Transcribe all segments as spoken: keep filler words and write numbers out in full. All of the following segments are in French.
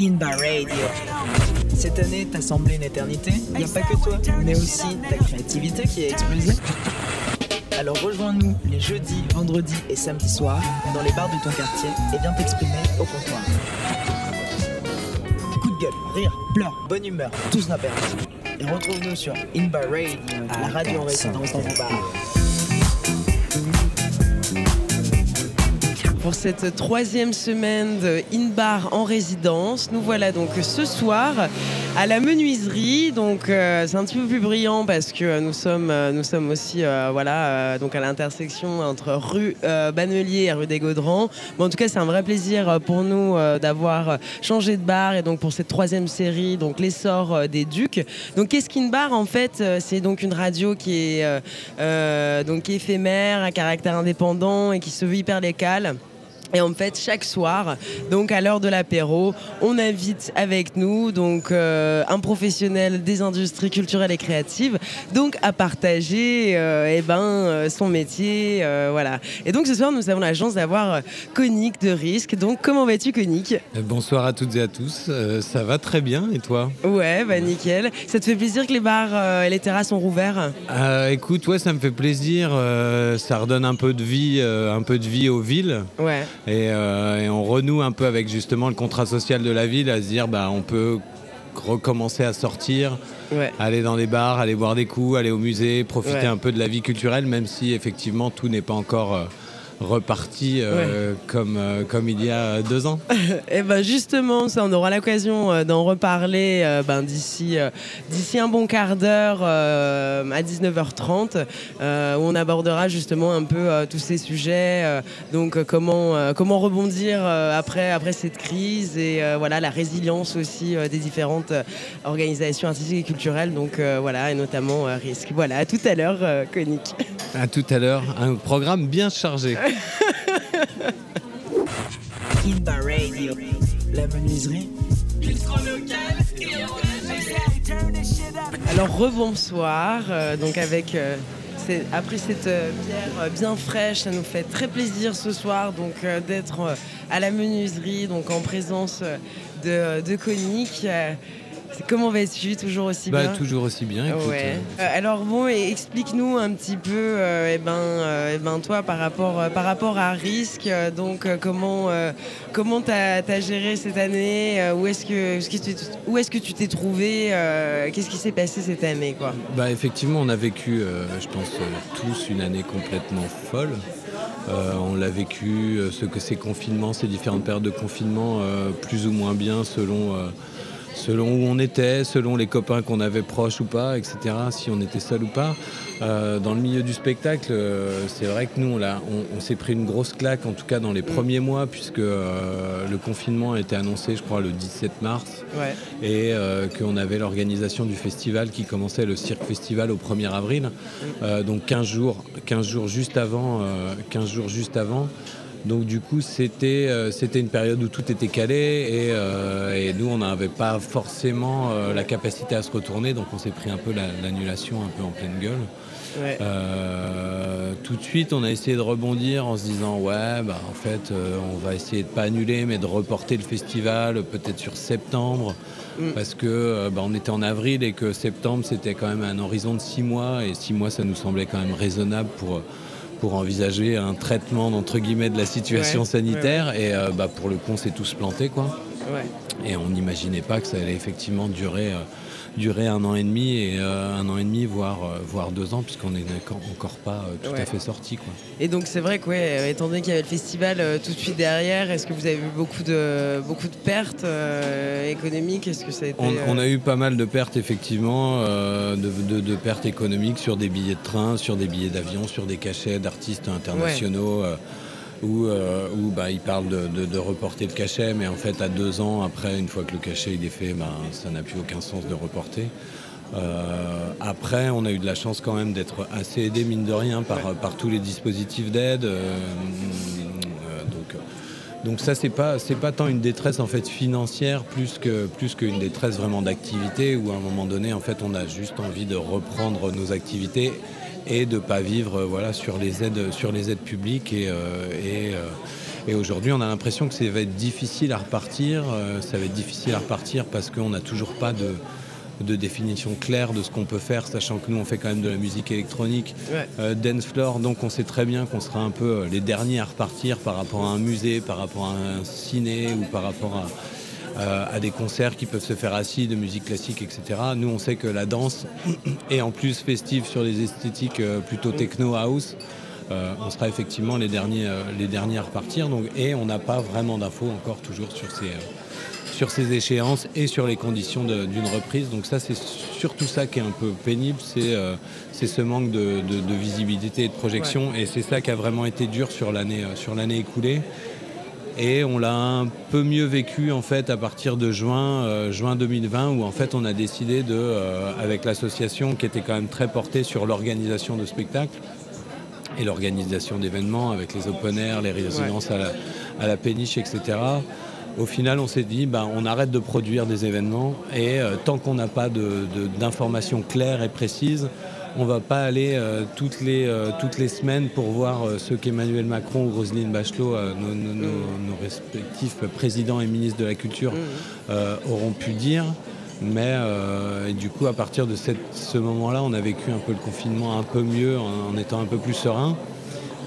In Bar Radio. Cette année, t'as semblé une éternité. Il n'y a pas que toi, mais aussi ta créativité qui a explosé. Alors rejoins-nous les jeudis, vendredis et samedis soirs dans les bars de ton quartier et viens t'exprimer au comptoir. Coup de gueule, rire, pleurs, bonne humeur, tous n'a perdu. Et retrouve-nous sur In Bar Radio, la radio en résidence dans vos bars. Pour cette troisième semaine d'In Bar en résidence, nous voilà donc ce soir à la menuiserie. Donc euh, c'est un petit peu plus brillant parce que euh, nous sommes euh, nous sommes aussi euh, voilà euh, donc à l'intersection entre rue euh, Bannelier et rue des Gaudrans. Bon, en tout cas, c'est un vrai plaisir pour nous euh, d'avoir changé de bar et donc pour cette troisième série, donc l'essor euh, des Ducs. Donc qu'est-ce qu'In Bar en fait? C'est donc une radio qui est euh, euh, donc éphémère, à caractère indépendant et qui se veut hyper locale. Et en fait, chaque soir, donc à l'heure de l'apéro, on invite avec nous donc euh, un professionnel des industries culturelles et créatives, donc à partager euh, eh ben, euh, son métier, euh, voilà. Et donc ce soir, nous avons la chance d'avoir Konik de Risk. Donc comment vas-tu, Konik ? Bonsoir à toutes et à tous. Euh, ça va très bien, et toi ? Ouais, bah nickel. Ça te fait plaisir que les bars euh, et les terrasses ont rouvert ? euh, Écoute, ouais, ça me fait plaisir. Euh, ça redonne un peu de vie, euh, un peu de vie aux villes. Ouais. Et, euh, et on renoue un peu avec justement le contrat social de la ville, à se dire bah, on peut recommencer à sortir, ouais. Aller dans des bars, aller boire des coups, aller au musée, profiter ouais. un peu de la vie culturelle, même si effectivement tout n'est pas encore... Euh reparti euh, ouais. comme, euh, comme il y a deux ans. Et ben justement, ça, on aura l'occasion euh, d'en reparler euh, ben, d'ici, euh, d'ici un bon quart d'heure euh, à dix-neuf heures trente euh, où on abordera justement un peu euh, tous ces sujets, euh, donc euh, comment, euh, comment rebondir euh, après, après cette crise et euh, voilà, la résilience aussi euh, des différentes euh, organisations artistiques et culturelles, donc euh, voilà, et notamment euh, Risk. Voilà, à tout à l'heure, euh, Konik. À tout à l'heure, un programme bien chargé. In Bar Radio, la menuiserie. Alors rebonsoir, euh, donc avec euh, c'est, après cette euh, bière euh, bien fraîche, ça nous fait très plaisir ce soir donc euh, d'être euh, à la menuiserie, donc en présence euh, de de Konik. Euh, Comment vas-tu? Toujours aussi bah, bien Toujours aussi bien, écoute. Ouais. Euh, alors bon, explique-nous un petit peu, euh, eh ben, euh, eh ben toi, par rapport, euh, par rapport à Risk, euh, donc euh, comment euh, comment t'as, t'as géré cette année, euh, où, est-ce que, où est-ce que tu t'es trouvé, euh, qu'est-ce qui s'est passé cette année quoi? Bah, effectivement, on a vécu, euh, je pense, euh, tous une année complètement folle. Euh, on l'a vécu, euh, ce que ces confinements, ces différentes périodes de confinement, euh, plus ou moins bien selon... Euh, selon où on était, selon les copains qu'on avait proches ou pas, et cetera, si on était seul ou pas. Euh, dans le milieu du spectacle, euh, c'est vrai que nous, on, l'a, on, on s'est pris une grosse claque, en tout cas dans les premiers mois, puisque euh, le confinement a été annoncé, je crois, le dix-sept mars, ouais. et euh, qu'on avait l'organisation du festival qui commençait, le Cirque Festival, au premier avril, euh, donc quinze jours, quinze jours juste avant, euh, quinze jours juste avant. Donc du coup, c'était, euh, c'était une période où tout était calé et, euh, et nous, on n'avait pas forcément euh, la capacité à se retourner. Donc on s'est pris un peu la, l'annulation un peu en pleine gueule. Ouais. Euh, tout de suite, on a essayé de rebondir en se disant « Ouais, bah, en fait, euh, on va essayer de pas annuler, mais de reporter le festival peut-être sur septembre. Mm. » Parce que euh, bah, on était en avril et que septembre, c'était quand même un horizon de six mois. Et six mois, ça nous semblait quand même raisonnable pour... pour envisager un traitement entre guillemets de la situation ouais, sanitaire ouais, ouais. et euh, bah, pour le coup on s'est tous plantés quoi ouais. et on n'imaginait pas que ça allait effectivement durer, euh, durer un an et demi et euh, un an et demi voire, euh, voire deux ans puisqu'on n'est encore pas euh, tout ouais. à fait sorti quoi. Et donc c'est vrai que ouais, euh, étant donné qu'il y avait le festival euh, tout de suite derrière, est-ce que vous avez eu beaucoup de, beaucoup de pertes euh, économiques? Est-ce que ça a été, on, euh... on a eu pas mal de pertes effectivement euh, de, de, de pertes économiques sur des billets de train, sur des billets d'avion, sur des cachets d'artistes internationaux ouais. euh, où, euh, où bah, ils parlent de, de, de reporter le cachet, mais en fait à deux ans après, une fois que le cachet il est fait, bah, ça n'a plus aucun sens de reporter. Euh, après, on a eu de la chance quand même d'être assez aidés, mine de rien, par, ouais. par tous les dispositifs d'aide. Euh, euh, donc, donc ça, c'est pas, c'est pas tant une détresse en fait, financière, plus, que, plus qu'une détresse vraiment d'activité, où à un moment donné, en fait, on a juste envie de reprendre nos activités et de ne pas vivre voilà, sur, les aides, sur les aides publiques et, euh, et, euh, Et aujourd'hui, on a l'impression que ça va être difficile à repartir. Euh, ça va être difficile à repartir parce qu'on n'a toujours pas de, de définition claire de ce qu'on peut faire, sachant que nous, on fait quand même de la musique électronique, ouais. euh, dance floor. Donc, on sait très bien qu'on sera un peu les derniers à repartir par rapport à un musée, par rapport à un ciné ou par rapport à... Euh, à des concerts qui peuvent se faire assis, de musique classique, et cetera. Nous, on sait que la danse est en plus festive sur les esthétiques euh, plutôt techno house. Euh, on sera effectivement les derniers, euh, les derniers à repartir. Donc, et on n'a pas vraiment d'infos encore toujours sur ces, euh, sur ces échéances et sur les conditions de, d'une reprise. Donc ça, c'est surtout ça qui est un peu pénible. C'est, euh, c'est ce manque de, de, de visibilité et de projection. Ouais. Et c'est ça qui a vraiment été dur sur l'année, euh, sur l'année écoulée. Et on l'a un peu mieux vécu en fait à partir de juin, euh, juin deux mille vingt, où en fait on a décidé de, euh, avec l'association qui était quand même très portée sur l'organisation de spectacles et l'organisation d'événements avec les open air, les résidences à la, à la péniche, et cetera. Au final, on s'est dit, ben, on arrête de produire des événements et euh, tant qu'on n'a pas de, de, d'informations claires et précises, on ne va pas aller euh, toutes, les, euh, toutes les semaines pour voir euh, ce qu'Emmanuel Macron ou Roselyne Bachelot, euh, nos, nos, nos, nos respectifs présidents et ministres de la Culture, euh, auront pu dire. Mais euh, et du coup, à partir de cette, ce moment-là, on a vécu un peu le confinement un peu mieux, en, en étant un peu plus serein.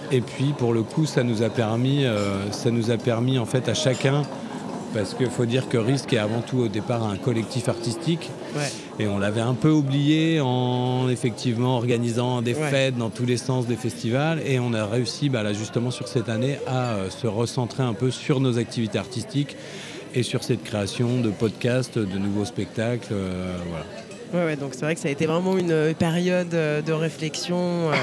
Et puis, pour le coup, ça nous a permis, euh, ça nous a permis en fait, à chacun... Parce qu'il faut dire que Risk est avant tout au départ un collectif artistique. Ouais. Et on l'avait un peu oublié en effectivement organisant des ouais. fêtes dans tous les sens des festivals. Et on a réussi bah, là, justement sur cette année à euh, se recentrer un peu sur nos activités artistiques et sur cette création de podcasts, de nouveaux spectacles. Euh, voilà. Ouais, ouais, donc c'est vrai que ça a été vraiment une période de réflexion euh,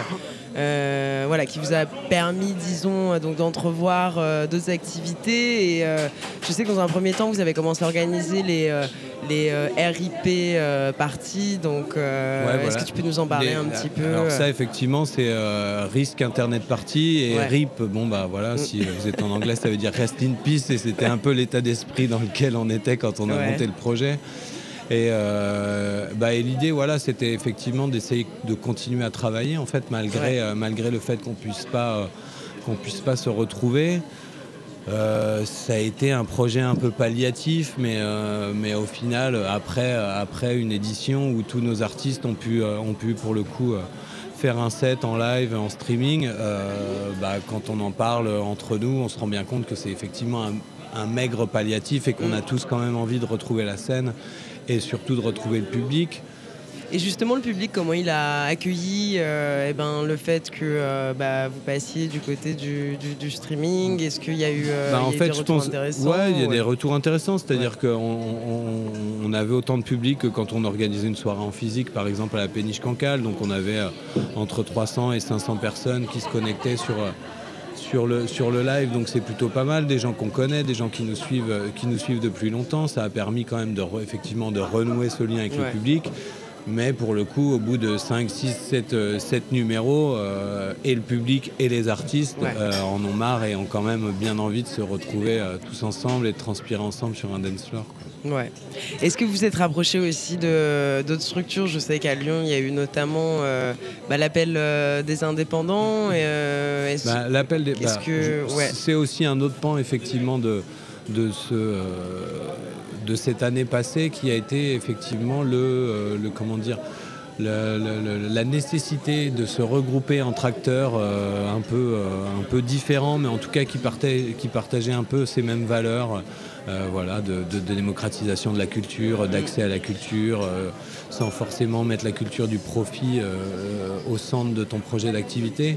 euh, voilà, qui vous a permis, disons, donc, d'entrevoir euh, d'autres activités. Et euh, je sais que dans un premier temps, vous avez commencé à organiser les, euh, les euh, R I P euh, parties. Donc euh, ouais, est-ce voilà. que tu peux nous en parler les, un petit peu? Alors ça, effectivement, c'est euh, Risk Internet Party. Et ouais. R I P, bon bah voilà, si vous êtes en anglais, ça veut dire Rest in Peace. Et c'était un peu l'état d'esprit dans lequel on était quand on a ouais. monté le projet. Et, euh, bah et l'idée, voilà, c'était effectivement d'essayer de continuer à travailler, en fait, malgré, ouais. euh, malgré le fait qu'on puisse pas, euh, qu'on puisse pas se retrouver. Euh, ça a été un projet un peu palliatif, mais, euh, mais au final, après, après une édition où tous nos artistes ont pu, euh, ont pu pour le coup, euh, faire un set en live, en streaming, euh, bah, quand on en parle entre nous, on se rend bien compte que c'est effectivement un, un maigre palliatif et qu'on mmh. a tous quand même envie de retrouver la scène. Et surtout de retrouver le public. Et justement, le public, comment il a accueilli euh, eh ben, le fait que euh, bah, vous passiez du côté du, du, du streaming? Est-ce qu'il y a eu euh, bah, y a fait, des retours pense... intéressants? Ouais, il y a ouais. des retours intéressants. C'est-à-dire ouais. qu'on on, on avait autant de public que quand on organisait une soirée en physique, par exemple à la Péniche Cancale. Donc on avait euh, entre trois cents et cinq cents personnes qui se connectaient sur... Euh, Sur le, sur le live, donc c'est plutôt pas mal, des gens qu'on connaît, des gens qui nous suivent, qui nous suivent depuis longtemps. Ça a permis quand même de, re, effectivement, de renouer ce lien avec ouais. le public. Mais pour le coup, au bout de cinq, six, sept numéros, euh, et le public et les artistes ouais. euh, en ont marre et ont quand même bien envie de se retrouver euh, tous ensemble et de transpirer ensemble sur un dance floor, quoi. Ouais. Est-ce que vous êtes rapproché aussi de, d'autres structures? Je sais qu'à Lyon, il y a eu notamment euh, bah, l'appel euh, des indépendants. Et, euh, est-ce bah, l'appel des, est-ce bah, que, je, ouais. c'est aussi un autre pan effectivement de, de, ce, euh, de cette année passée qui a été effectivement le, euh, le comment dire, le, le, le, la nécessité de se regrouper entre acteurs euh, un peu, euh, un peu différents, mais en tout cas qui, partaient, qui partageaient un peu ces mêmes valeurs. Euh, voilà, de, de, de démocratisation de la culture, d'accès à la culture, euh, sans forcément mettre la culture du profit euh, au centre de ton projet d'activité.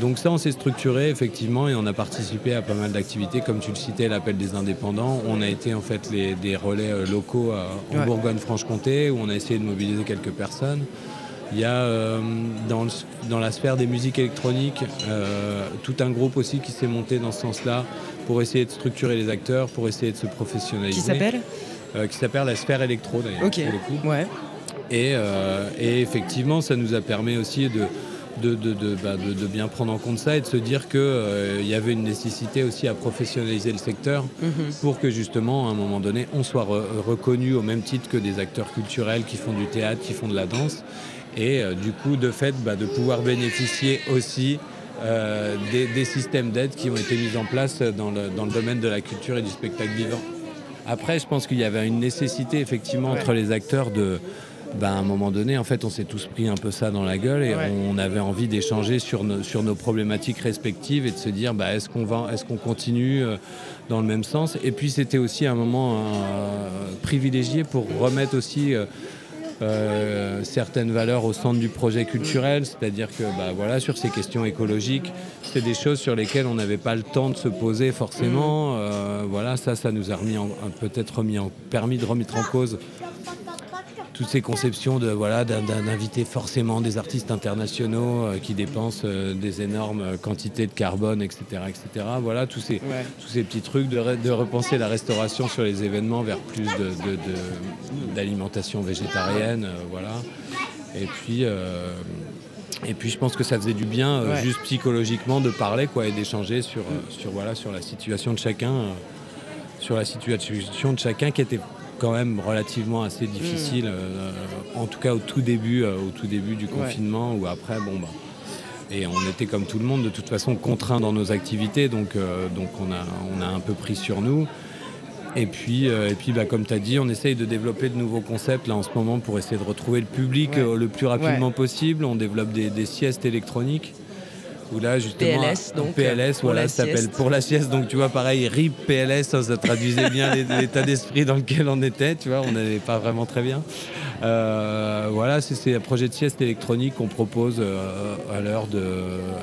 Donc ça, on s'est structuré effectivement et on a participé à pas mal d'activités. Comme tu le citais, l'appel des indépendants. On a été en fait les, des relais locaux à, en ouais. Bourgogne-Franche-Comté, où on a essayé de mobiliser quelques personnes. Il y a euh, dans, le, dans la sphère des musiques électroniques euh, tout un groupe aussi qui s'est monté dans ce sens-là pour essayer de structurer les acteurs, pour essayer de se professionnaliser. Qui s'appelle euh, Qui s'appelle la sphère électro d'ailleurs. Ok. Pour le coup. Ouais. Et, euh, et effectivement, ça nous a permis aussi de, de, de, de, bah, de, de bien prendre en compte ça et de se dire qu'il euh, y avait une nécessité aussi à professionnaliser le secteur mm-hmm. pour que justement, à un moment donné, on soit re- reconnu au même titre que des acteurs culturels qui font du théâtre, qui font de la danse. Et euh, du coup, de fait, bah, de pouvoir bénéficier aussi euh, des, des systèmes d'aide qui ont été mis en place dans le, dans le domaine de la culture et du spectacle vivant. Après, je pense qu'il y avait une nécessité, effectivement, ouais. entre les acteurs de... Ben, à un moment donné, en fait, on s'est tous pris un peu ça dans la gueule et ouais. on avait envie d'échanger sur nos, sur nos problématiques respectives et de se dire ben, est-ce qu'on va, est-ce qu'on continue dans le même sens. Et puis, c'était aussi un moment euh, privilégié pour remettre aussi euh, euh, certaines valeurs au centre du projet culturel. C'est-à-dire que, ben, voilà, sur ces questions écologiques, c'était des choses sur lesquelles on n'avait pas le temps de se poser forcément. Euh, voilà, ça, ça nous a remis en, peut-être remis en, permis de remettre en cause toutes ces conceptions de, voilà, d'inviter forcément des artistes internationaux euh, qui dépensent euh, des énormes quantités de carbone, et cetera et cetera. Voilà, tous ces, ouais. tous ces petits trucs de, re- de repenser la restauration sur les événements vers plus de, de, de, d'alimentation végétarienne. Euh, voilà. Et puis, euh, et puis, je pense que ça faisait du bien, euh, ouais. juste psychologiquement, de parler quoi, et d'échanger sur, euh, sur, voilà, sur la situation de chacun, euh, sur la situation de chacun qui était... quand même relativement assez difficile, euh, en tout cas au tout début, euh, au tout début du confinement, ou ouais. après, bon bah, et on était comme tout le monde de toute façon contraints dans nos activités, donc euh, donc on a on a un peu pris sur nous. Et puis, euh, et puis bah, comme tu as dit, on essaye de développer de nouveaux concepts là en ce moment pour essayer de retrouver le public ouais. euh, le plus rapidement ouais. possible. On développe des, des siestes électroniques. Où là, justement, P L S, donc, P L S voilà, ça s'appelle pour la sieste. Donc, tu vois, pareil, R I P, P L S, ça, ça traduisait bien l'état d'esprit dans lequel on était, tu vois, on n'allait pas vraiment très bien. Euh, voilà, c'est, c'est un projet de sieste électronique qu'on propose euh, à, l'heure de,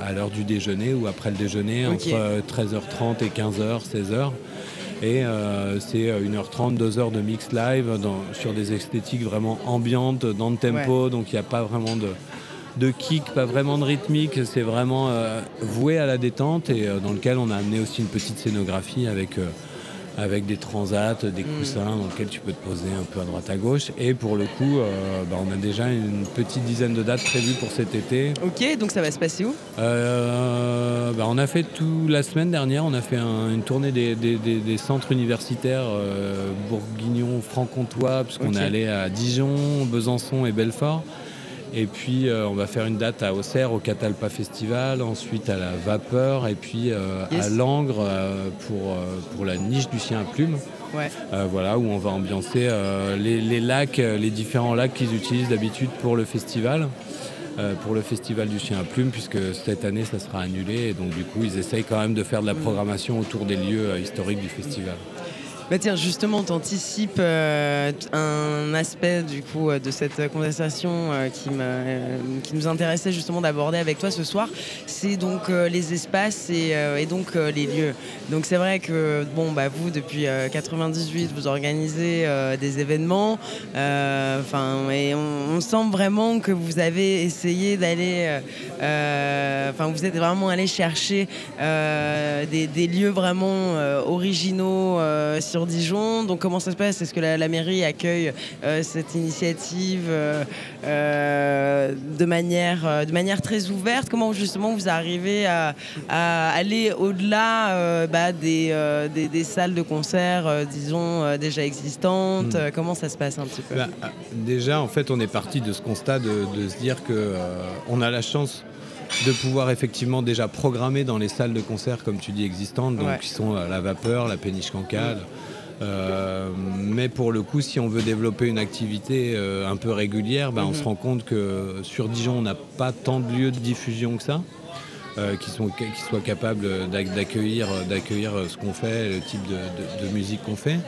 à l'heure du déjeuner ou après le déjeuner, okay. entre treize heures trente et quinze heures, seize heures. Et euh, c'est une heure trente, deux heures de mix live dans, sur des esthétiques vraiment ambiantes, dans le tempo, ouais. donc il n'y a pas vraiment de... de kick, pas vraiment de rythmique, c'est vraiment euh, voué à la détente et euh, dans lequel on a amené aussi une petite scénographie avec, euh, avec des transats, des coussins mmh. dans lesquels tu peux te poser un peu à droite à gauche. Et pour le coup, euh, bah, on a déjà une petite dizaine de dates prévues pour cet été. Ok, donc ça va se passer où ? euh, bah, On a fait tout la semaine dernière, on a fait un, une tournée des, des, des, des centres universitaires euh, bourguignons, franc-comtois, puisqu'on okay. est allé à Dijon, Besançon et Belfort. Et puis euh, on va faire une date à Auxerre au Catalpa Festival, ensuite à La Vapeur et puis euh, yes. à Langres euh, pour, euh, pour la niche du chien à plumes. Ouais. Euh, voilà, où on va ambiancer euh, les, les lacs, les différents lacs qu'ils utilisent d'habitude pour le festival, euh, pour le festival du chien à plumes, puisque cette année ça sera annulé. Et donc du coup ils essayent quand même de faire de la programmation autour des lieux euh, historiques du festival. Bah tiens, justement, t'anticipes euh, un aspect du coup de cette conversation euh, qui, m'a, euh, qui nous intéressait justement d'aborder avec toi ce soir. C'est donc euh, les espaces et, euh, et donc euh, les lieux. Donc c'est vrai que bon bah vous depuis euh, quatre-vingt-dix-huit vous organisez euh, des événements. Enfin euh, et on, on sent vraiment que vous avez essayé d'aller. Enfin euh, vous êtes vraiment allé chercher euh, des, des lieux vraiment euh, originaux euh, sur Dijon. Donc comment ça se passe ? Est-ce que la, la mairie accueille euh, cette initiative euh, euh, de manière, euh, de manière très ouverte ? Comment justement vous arrivez à, à aller au-delà euh, bah, des, euh, des, des salles de concert, euh, disons, euh, déjà existantes ? mmh. Comment ça se passe un petit peu ? bah, Déjà, en fait, on est parti de ce constat de, de se dire qu'on euh, a la chance de pouvoir effectivement déjà programmer dans les salles de concert, comme tu dis, existantes, donc ouais. qui sont La Vapeur, la Péniche Cancale. Euh, mais pour le coup, si on veut développer une activité euh, un peu régulière, bah, mm-hmm. on se rend compte que sur Dijon, on n'a pas tant de lieux de diffusion que ça, euh, qui, sont, qui soient capables d'accueillir, d'accueillir ce qu'on fait, le type de, de, de musique qu'on fait.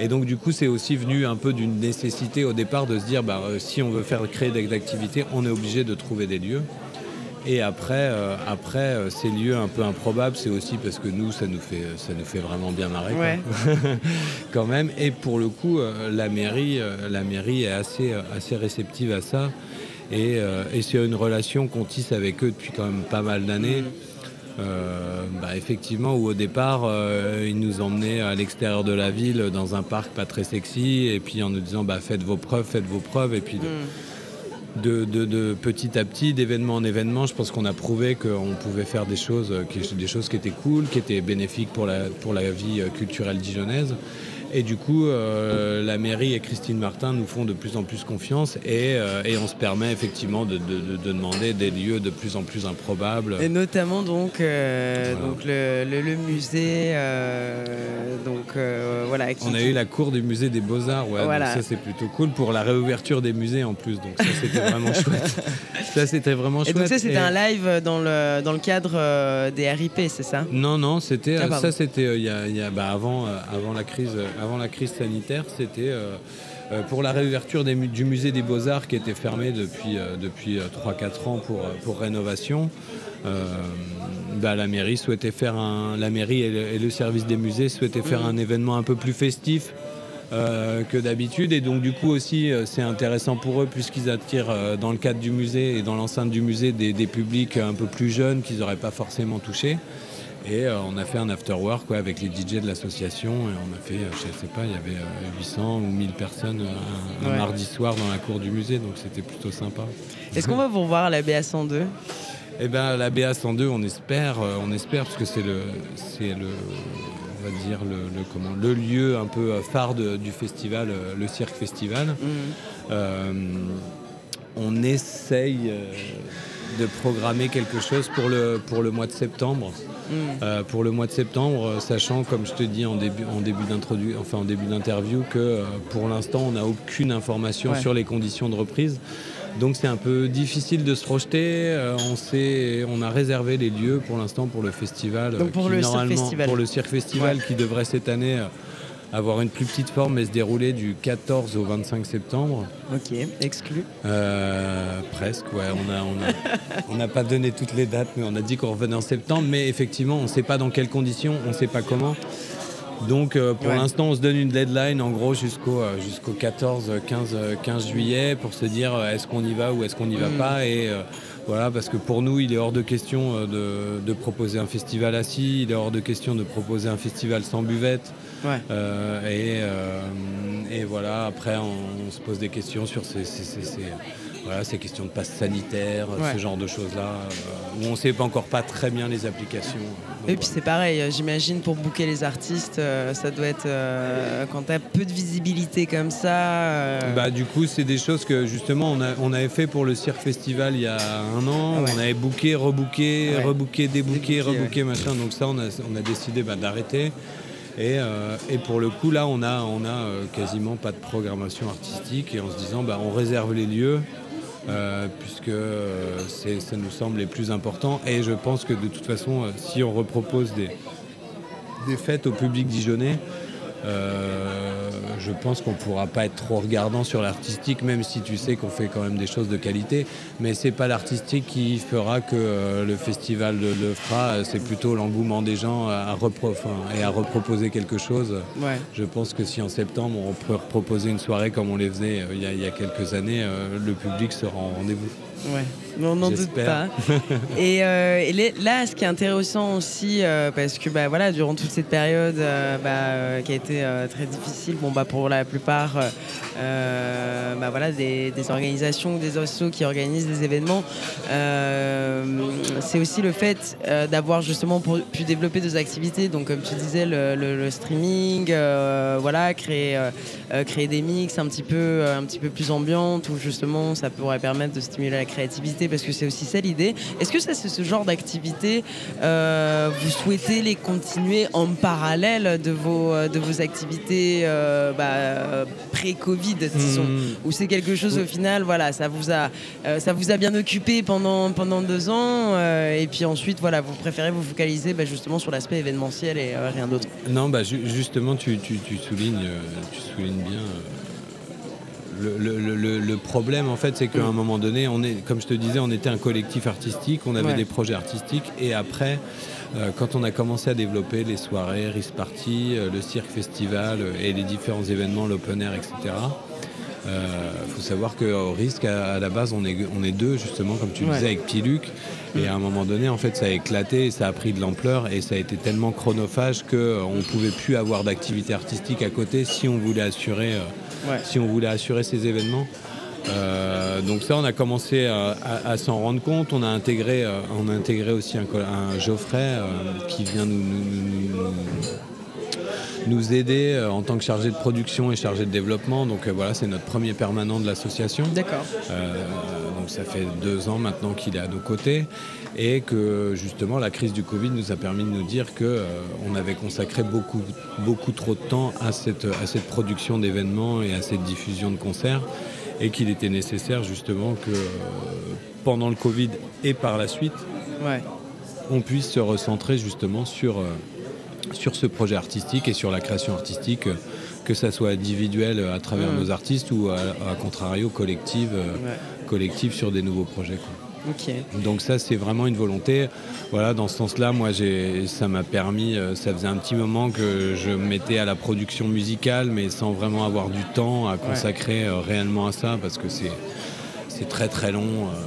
Et donc du coup, c'est aussi venu un peu d'une nécessité au départ de se dire, bah, si on veut faire créer des activités, on est obligé de trouver des lieux. Et après, euh, après euh, ces lieux un peu improbables, c'est aussi parce que nous, ça nous fait, ça nous fait vraiment bien marrer, ouais. quand même. Et pour le coup, euh, la mairie, euh, la mairie est assez, assez réceptive à ça. Et, euh, et c'est une relation qu'on tisse avec eux depuis quand même pas mal d'années. Euh, bah, effectivement, où au départ, euh, ils nous emmenaient à l'extérieur de la ville, dans un parc pas très sexy, et puis en nous disant bah, « faites vos preuves, faites vos preuves ». Et puis de... mm. De, de, de petit à petit, d'événement en événement, je pense qu'on a prouvé qu'on pouvait faire des choses, des choses qui étaient cool, qui étaient bénéfiques pour la, pour la vie culturelle dijonnaise. Et du coup, euh, la mairie et Christine Martin nous font de plus en plus confiance et, euh, et on se permet effectivement de, de, de, de demander des lieux de plus en plus improbables. Et notamment donc, euh, voilà. donc le, le, le musée. Euh, donc, euh, voilà, on a eu la cour du musée des Beaux-Arts. Ouais, voilà. Donc ça, c'est plutôt cool pour la réouverture des musées en plus. Donc ça, c'était vraiment chouette. Ça, c'était vraiment chouette. Et donc ça, c'était et... un live dans le, dans le cadre euh, des R I P, c'est ça ? Non, non, c'était, ah, ça, c'était euh, y a, y a, bah, avant, euh, avant la crise. Euh, Avant la crise sanitaire, c'était euh, euh, pour la réouverture des, du musée des Beaux-Arts qui était fermé depuis, euh, depuis trois à quatre ans pour, pour rénovation. Euh, bah, la mairie souhaitait faire un, la mairie et le, et le service des musées souhaitaient faire un événement un peu plus festif euh, que d'habitude. Et donc du coup aussi, euh, c'est intéressant pour eux puisqu'ils attirent euh, dans le cadre du musée et dans l'enceinte du musée des, des publics un peu plus jeunes qu'ils n'auraient pas forcément touchés. Et euh, on a fait un after-work ouais, avec les D J de l'association. Et on a fait, euh, je ne sais pas, il y avait euh, huit cents ou mille personnes euh, un, ouais. un mardi soir dans la cour du musée. Donc c'était plutôt sympa. Est-ce qu'on va vous revoir à la B A cent deux ? Eh bien, la B A cent deux, on espère. Euh, on espère parce que c'est le, c'est le, on va dire le, le, comment, le lieu un peu phare de, du festival, le Cirque Festival. Mmh. Euh, on essaye... Euh, de programmer quelque chose pour le, pour le mois de septembre. Mmh. Euh, pour le mois de septembre, sachant, comme je te dis en début, en début, d'introdu- enfin, en début d'interview, que euh, pour l'instant, on n'a aucune information ouais. sur les conditions de reprise. Donc c'est un peu difficile de se projeter. Euh, on, s'est, on a réservé les lieux pour l'instant pour le festival. Donc pour, qui, le, normalement, festival. pour le Cirque Festival ouais. qui devrait cette année... Euh, avoir une plus petite forme et se dérouler du quatorze au vingt-cinq septembre. Ok, exclu. Euh, presque, ouais. On a, on a, on n'a pas donné toutes les dates, mais on a dit qu'on revenait en septembre. Mais effectivement, on ne sait pas dans quelles conditions, on ne sait pas comment. Donc, euh, pour ouais. l'instant, on se donne une deadline, en gros, jusqu'au, euh, jusqu'au quatorze, quinze, quinze juillet, pour se dire euh, est-ce qu'on y va ou est-ce qu'on n'y va mmh. pas. Et euh, voilà, parce que pour nous, il est hors de question euh, de, de proposer un festival assis, il est hors de question de proposer un festival sans buvette. Ouais. Euh, et, euh, et voilà, après, on, on se pose des questions sur ces... ces, ces, ces Voilà, ces questions de passe sanitaire, ouais. ce genre de choses-là, euh, où on ne sait pas encore pas très bien les applications. Donc, et puis voilà. C'est pareil, j'imagine, pour booker les artistes, euh, ça doit être, euh, quand tu as peu de visibilité comme ça... Euh... Bah, du coup, c'est des choses que, justement, on, a, on avait fait pour le Cirque Festival il y a un an. Ah ouais. On avait booké, rebooké, ouais. rebooké, débooké, rebooké, ouais. machin. Donc ça, on a, on a décidé bah, d'arrêter. Et, euh, et pour le coup, là, on a, on a euh, quasiment pas de programmation artistique. Et en se disant, bah, on réserve les lieux... Euh, puisque euh, c'est, ça nous semble les plus importants et je pense que de toute façon euh, si on repropose des, des fêtes au public dijonnais euh, je pense qu'on pourra pas être trop regardant sur l'artistique, même si tu sais qu'on fait quand même des choses de qualité, mais c'est pas l'artistique qui fera que euh, le festival le, le fera, c'est plutôt l'engouement des gens à repro- et à reproposer quelque chose. Ouais. Je pense que si en septembre on peut reproposer une soirée comme on les faisait euh, il y a, il y a quelques années, euh, le public sera en rendez-vous. Ouais, mais on n'en doute pas. Et, euh, et les, là, ce qui est intéressant aussi, euh, parce que bah, voilà, durant toute cette période euh, bah, euh, qui a été euh, très difficile, bon, bah, pour la plupart euh, bah, voilà, des, des organisations, des assos qui organisent des événements, euh, c'est aussi le fait euh, d'avoir justement pour, pu développer des activités. Donc, comme tu disais, le, le, le streaming, euh, voilà, créer, euh, créer des mix un petit peu, un petit peu plus ambiantes, où justement, ça pourrait permettre de stimuler la créativité, parce que c'est aussi ça l'idée. Est-ce que ça, c'est ce genre d'activité euh, vous souhaitez les continuer en parallèle de vos, de vos activités euh, bah, pré-Covid, disons, mmh. ou c'est quelque chose au final, voilà, ça vous a, euh, ça vous a bien occupé pendant, pendant deux ans euh, et puis ensuite, voilà, vous préférez vous focaliser bah, justement sur l'aspect événementiel et euh, rien d'autre. Non, bah, ju- justement, tu, tu, tu, soulignes, euh, tu soulignes bien... Euh... Le, le, le, le problème, en fait, c'est qu'à un moment donné, on est, comme je te disais, on était un collectif artistique, on avait ouais. des projets artistiques. Et après, euh, quand on a commencé à développer les soirées, Risk Party, euh, le Cirque Festival euh, et les différents événements, l'open air, et cetera, il euh, faut savoir qu'au Risk, à, à la base, on est, on est deux, justement, comme tu ouais. disais, avec Piluc. Et à un moment donné, en fait, ça a éclaté, ça a pris de l'ampleur et ça a été tellement chronophage qu'on ne pouvait plus avoir d'activité artistique à côté si on voulait assurer... Euh, Ouais. si on voulait assurer ces événements. Euh, donc ça, on a commencé à, à, à s'en rendre compte. On a intégré, euh, on a intégré aussi un, un Geoffrey euh, qui vient nous, nous, nous, nous, nous aider euh, en tant que chargé de production et chargé de développement. Donc euh, voilà, c'est notre premier permanent de l'association. D'accord. Euh, donc ça fait deux ans maintenant qu'il est à nos côtés et que justement la crise du Covid nous a permis de nous dire qu'on euh, avait consacré beaucoup, beaucoup trop de temps à cette, à cette production d'événements et à cette diffusion de concerts et qu'il était nécessaire justement que euh, pendant le Covid et par la suite, ouais. on puisse se recentrer justement sur, euh, sur ce projet artistique et sur la création artistique, euh, que ça soit individuel à travers mmh. nos artistes ou à, à contrario collective, euh, ouais. collective sur des nouveaux projets, quoi. Okay. Donc ça c'est vraiment une volonté, voilà, dans ce sens-là moi j'ai, ça m'a permis, euh, ça faisait un petit moment que je me mettais à la production musicale mais sans vraiment avoir du temps à consacrer ouais. euh, réellement à ça parce que c'est, c'est très très long,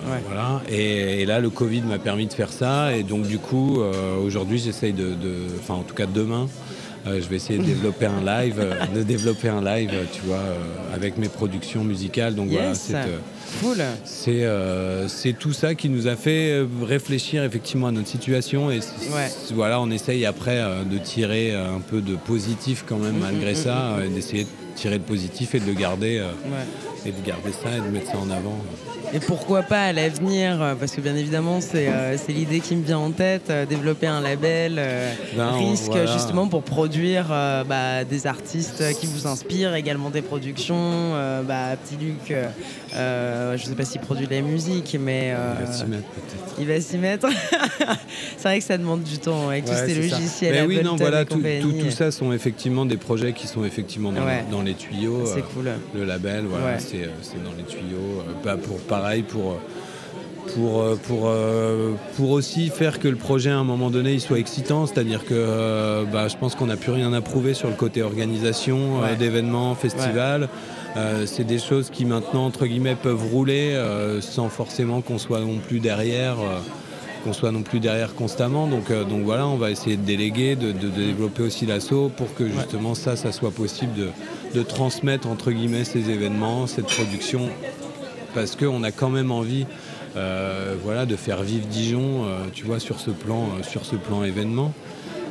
euh, ouais. voilà. Et, et là le Covid m'a permis de faire ça et donc du coup euh, aujourd'hui j'essaye de, enfin en tout cas demain Euh, je vais essayer de développer un live, euh, de développer un live, euh, tu vois, euh, avec mes productions musicales. Donc yes. voilà, c'est, euh, cool. c'est, euh, c'est tout ça qui nous a fait réfléchir effectivement à notre situation. Et ouais. voilà, on essaye après euh, de tirer un peu de positif quand même mmh, malgré mmh, ça, mmh. Euh, d'essayer de tirer de positif et de le garder, euh, ouais. et de garder ça et de mettre ça en avant. Et pourquoi pas à l'avenir, parce que bien évidemment c'est, euh, c'est l'idée qui me vient en tête, euh, développer un label, euh, ben, Risk, voilà. justement pour produire euh, bah, des artistes qui vous inspirent, également des productions, euh, bah, Piluc, euh, je ne sais pas s'il produit de la musique, mais euh, il va s'y mettre peut-être. Il va s'y mettre. C'est vrai que ça demande du temps avec ouais, tous ces logiciels. Mais oui, non, voilà, tout, tout, tout ça sont effectivement des projets qui sont effectivement dans, ouais. dans les tuyaux. C'est euh, cool. Le label, voilà, ouais. c'est, c'est dans les tuyaux, bah, pour pareil pour, pour, pour, pour aussi faire que le projet à un moment donné il soit excitant, c'est-à-dire que bah, je pense qu'on n'a plus rien à prouver sur le côté organisation ouais. euh, d'événements, festivals. Ouais. Euh, c'est des choses qui maintenant entre guillemets peuvent rouler euh, sans forcément qu'on soit non plus derrière, euh, qu'on soit non plus derrière constamment. Donc, euh, donc voilà, on va essayer de déléguer, de, de, de développer aussi l'asso pour que justement ouais. ça, ça soit possible de, de transmettre entre guillemets ces événements, cette production. Parce qu'on a quand même envie euh, voilà, de faire vivre Dijon euh, tu vois, sur, ce plan, euh, sur ce plan événement.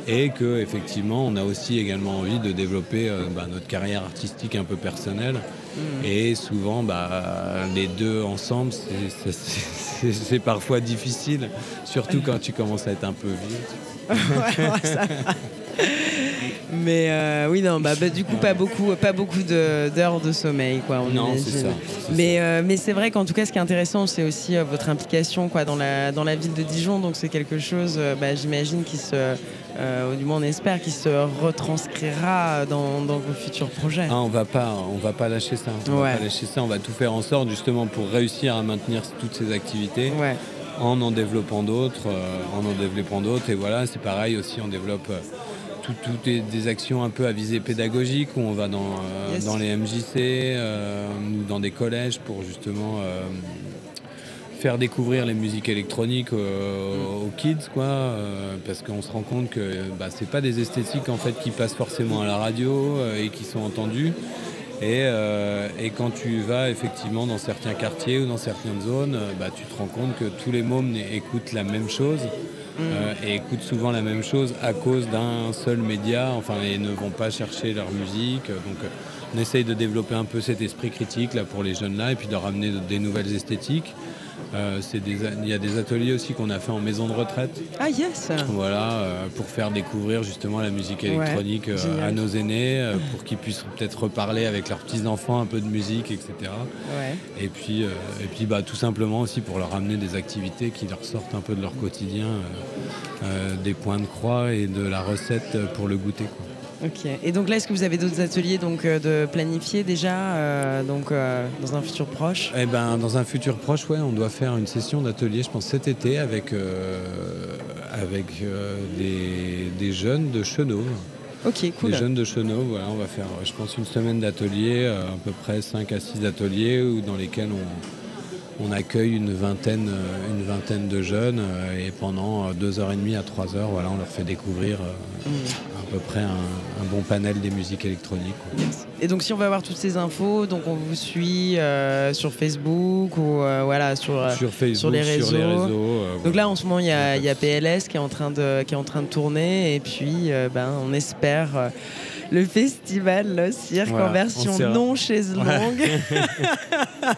Et qu'effectivement, on a aussi également envie de développer euh, bah, notre carrière artistique un peu personnelle. Mmh. Et souvent, bah, les deux ensemble, c'est, c'est, c'est, c'est parfois difficile, surtout quand tu commences à être un peu vieux. Ouais, ouais, ça va. Mais euh, oui, non, bah, bah, du coup, pas beaucoup, pas beaucoup de, d'heures de sommeil, quoi. On non, imagine. C'est ça. C'est mais, ça. Euh, mais c'est vrai qu'en tout cas, ce qui est intéressant, c'est aussi euh, votre implication quoi, dans, la, dans la ville de Dijon. Donc, c'est quelque chose, euh, bah, j'imagine, qui se, euh, ou du moins, on espère, qui se retranscrira dans, dans vos futurs projets. Ah, on va pas, on va pas lâcher ça. On ouais. va pas lâcher ça. On va tout faire en sorte, justement, pour réussir à maintenir toutes ces activités. Ouais. En en développant d'autres, euh, en en développant d'autres. Et voilà, c'est pareil aussi, on développe... Euh, toutes des, des actions un peu à visée pédagogique où on va dans, euh, yes. dans les M J C, euh, dans des collèges pour justement euh, faire découvrir les musiques électroniques euh, mm. aux kids, quoi, euh, parce qu'on se rend compte que bah, c'est pas des esthétiques en fait qui passent forcément à la radio euh, et qui sont entendues. Et, euh, et quand tu vas effectivement dans certains quartiers ou dans certaines zones, euh, bah, tu te rends compte que tous les mômes écoutent la même chose. Mmh. Euh, et écoutent souvent la même chose à cause d'un seul média, enfin, et ne vont pas chercher leur musique. Donc, euh, on essaye de développer un peu cet esprit critique là, pour les jeunes là, et puis de leur amener de, des nouvelles esthétiques. Euh, c'est des, il y a des ateliers aussi qu'on a fait en maison de retraite. Ah yes. Voilà, euh, pour faire découvrir justement la musique électronique ouais, euh, à nos aînés, euh, pour qu'ils puissent peut-être reparler avec leurs petits enfants un peu de musique, et cetera. Ouais. Et puis, euh, et puis bah, tout simplement aussi pour leur amener des activités qui leur sortent un peu de leur quotidien, euh, euh, des points de croix et de la recette pour le goûter, quoi. Ok. Et donc là, est-ce que vous avez d'autres ateliers donc, euh, de planifier déjà euh, donc, euh, dans un futur proche ? Eh ben, dans un futur proche, ouais, on doit faire une session d'atelier, je pense, cet été avec, euh, avec euh, des, des jeunes de Chenaux. Ok, cool. Des jeunes de Chenaux, voilà, on va faire, je pense, une semaine d'ateliers, euh, à peu près cinq à six ateliers où, dans lesquels on... On accueille une vingtaine, une vingtaine de jeunes et pendant deux heures et demie à trois heures, voilà, on leur fait découvrir mmh. à peu près un, un bon panel des musiques électroniques. Yes. Et donc si on veut avoir toutes ces infos, donc on vous suit euh, sur Facebook ou euh, voilà sur, euh, sur, Facebook, sur les réseaux. Sur les réseaux euh, donc voilà. Là en ce moment il y a, il y a P L S qui est en train de qui est en train de tourner et puis euh, ben on espère. Euh, le festival, le cirque voilà, en version non chaise longue. Voilà.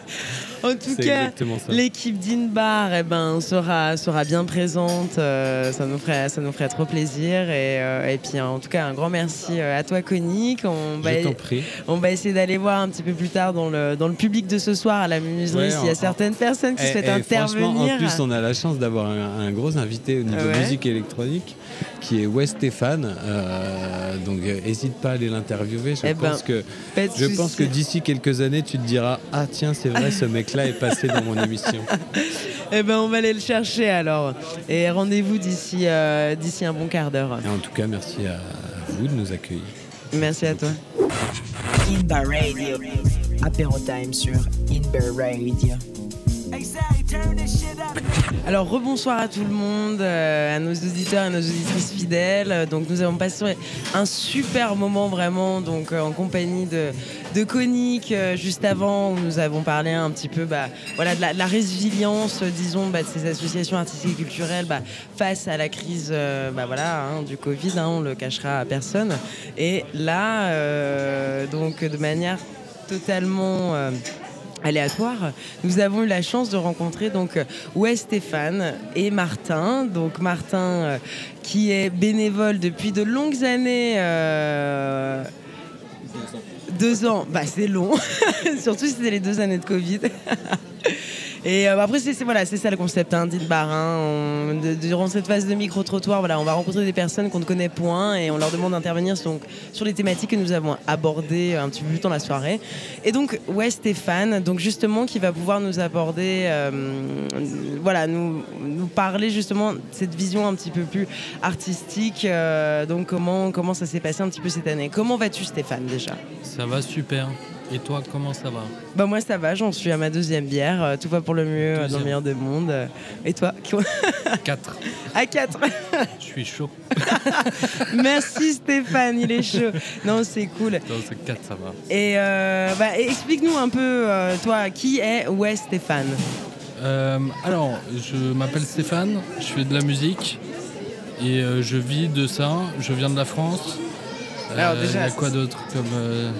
En tout c'est cas, l'équipe d'In Bar eh ben, sera, sera bien présente. Euh, ça, nous ferait, ça nous ferait trop plaisir. Et, euh, et puis, en tout cas, un grand merci à toi, Konik. On va, Je t'en prie. On va essayer d'aller voir un petit peu plus tard dans le, dans le public de ce soir à la menuiserie ouais, s'il y a en, certaines en, personnes qui et, souhaitent et intervenir. En plus, on a la chance d'avoir un, un gros invité au niveau ouais. musique électronique qui est Wes Stéphane. Euh, donc, n'hésite pas à aller l'interviewer. Je, eh pense, ben, que, je pense que d'ici quelques années, tu te diras « Ah tiens, c'est vrai, ce mec là est passé dans mon émission. » Eh ben on va aller le chercher alors. Et rendez-vous d'ici, euh, d'ici un bon quart d'heure. Et en tout cas, merci à vous de nous accueillir. Merci à toi. In Bar Radio. Apéro Time sur In Bar Radio. Alors rebonsoir à tout le monde, euh, à nos auditeurs et nos auditrices fidèles. Donc nous avons passé un super moment vraiment, donc euh, en compagnie de de Konik euh, juste avant, où nous avons parlé un petit peu, bah voilà, de la, de la résilience, euh, disons, bah, de ces associations artistiques et culturelles, bah, face à la crise, euh, bah voilà, hein, du Covid, hein, on le cachera à personne. Et là, euh, donc de manière totalement euh, aléatoire, nous avons eu la chance de rencontrer donc Wes Stéphane et Martin. Donc Martin euh, qui est bénévole depuis de longues années. Euh... Deux ans, bah c'est long. Surtout si c'était les deux années de Covid. Et euh, après c'est, c'est voilà, c'est ça le concept, hein, d'In Bar. Hein. On, de, durant cette phase de micro-trottoir, voilà, on va rencontrer des personnes qu'on ne connaît point et on leur demande d'intervenir donc, sur les thématiques que nous avons abordées un petit peu plus tôt dans la soirée. Et donc Wes Stéphane, donc justement, qui va pouvoir nous aborder, euh, voilà, nous, nous parler justement de cette vision un petit peu plus artistique. Euh, donc comment comment ça s'est passé un petit peu cette année. Comment vas-tu, Stéphane, déjà ? Ça va super. Et toi, comment ça va ? Bah moi ça va, j'en suis à ma deuxième bière, tout va pour le mieux, deuxième. Dans le meilleur des mondes. Et toi ? Quatre. À quatre. Je suis chaud. Merci Stéphane, il est chaud. Non, c'est cool. Non, c'est quatre, ça va. Et euh, bah, explique-nous un peu, euh, toi, qui est Wes Stéphane ? euh, Alors, je m'appelle Stéphane, je fais de la musique et euh, je vis de ça, je viens de la France. Alors euh, déjà, il y a quoi d'autre comme... Euh...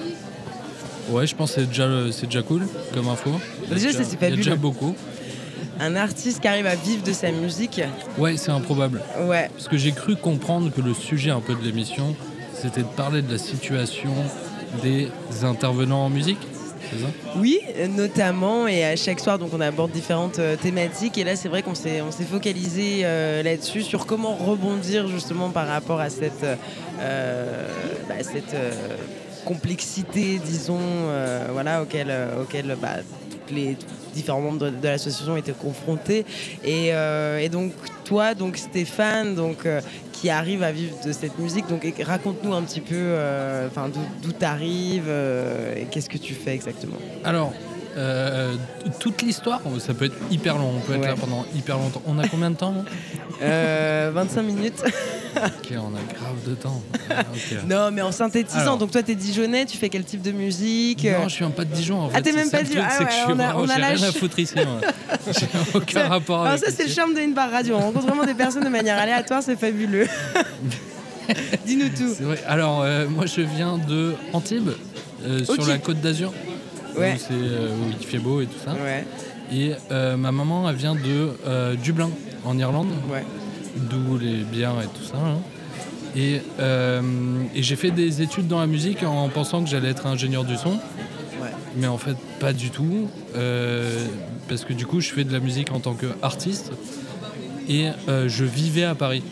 Ouais, je pense que c'est déjà, c'est déjà cool comme info. Déjà, ça c'est fabuleux. Il y a déjà beaucoup. Un artiste qui arrive à vivre de sa musique. Ouais, c'est improbable. Ouais. Parce que j'ai cru comprendre que le sujet un peu de l'émission, c'était de parler de la situation des intervenants en musique. C'est ça ? Oui, notamment, et à chaque soir donc on aborde différentes euh, thématiques, et là c'est vrai qu'on s'est, on s'est focalisé euh, là-dessus, sur comment rebondir justement par rapport à cette... Euh, bah, cette euh, complexité, disons, euh, voilà, auquel, euh, auquel bah, tous les différents membres de, de l'association étaient confrontés. Et, euh, et donc, toi, donc Stéphane, donc, euh, qui arrive à vivre de cette musique, donc raconte-nous un petit peu euh, d'où, d'où t'arrives euh, et qu'est-ce que tu fais exactement. Alors, euh, toute l'histoire, ça peut être hyper long, on peut être ouais. là pendant hyper longtemps. On a combien de temps ? euh, vingt-cinq minutes. Ok, on a grave de temps. Ah, okay. Non, mais en synthétisant. Alors, donc toi, t'es Dijonnais, tu fais quel type de musique ? Non, je suis un pas de Dijon. En fait. Ah, t'es même c'est pas de Dijon. Ah, ouais, que je suis on a, on j'ai a rien ch... à foutre ici. Moi. J'ai aucun c'est... rapport. Alors avec ça, c'est le charme de In Bar Radio. On rencontre vraiment des personnes de manière aléatoire, c'est fabuleux. Dis-nous tout. C'est vrai. Alors, euh, moi, je viens de Antibes, euh, sur la Côte d'Azur, ouais. où, c'est, euh, où il fait beau et tout ça. Ouais. Et euh, ma maman, elle vient de euh, Dublin, en Irlande. Ouais. D'où les bières et tout ça. Hein. Et, euh, et j'ai fait des études dans la musique en pensant que j'allais être ingénieur du son. Ouais. Mais en fait, pas du tout. Euh, parce que du coup, je fais de la musique en tant qu'artiste. Et euh, je vivais à Paris.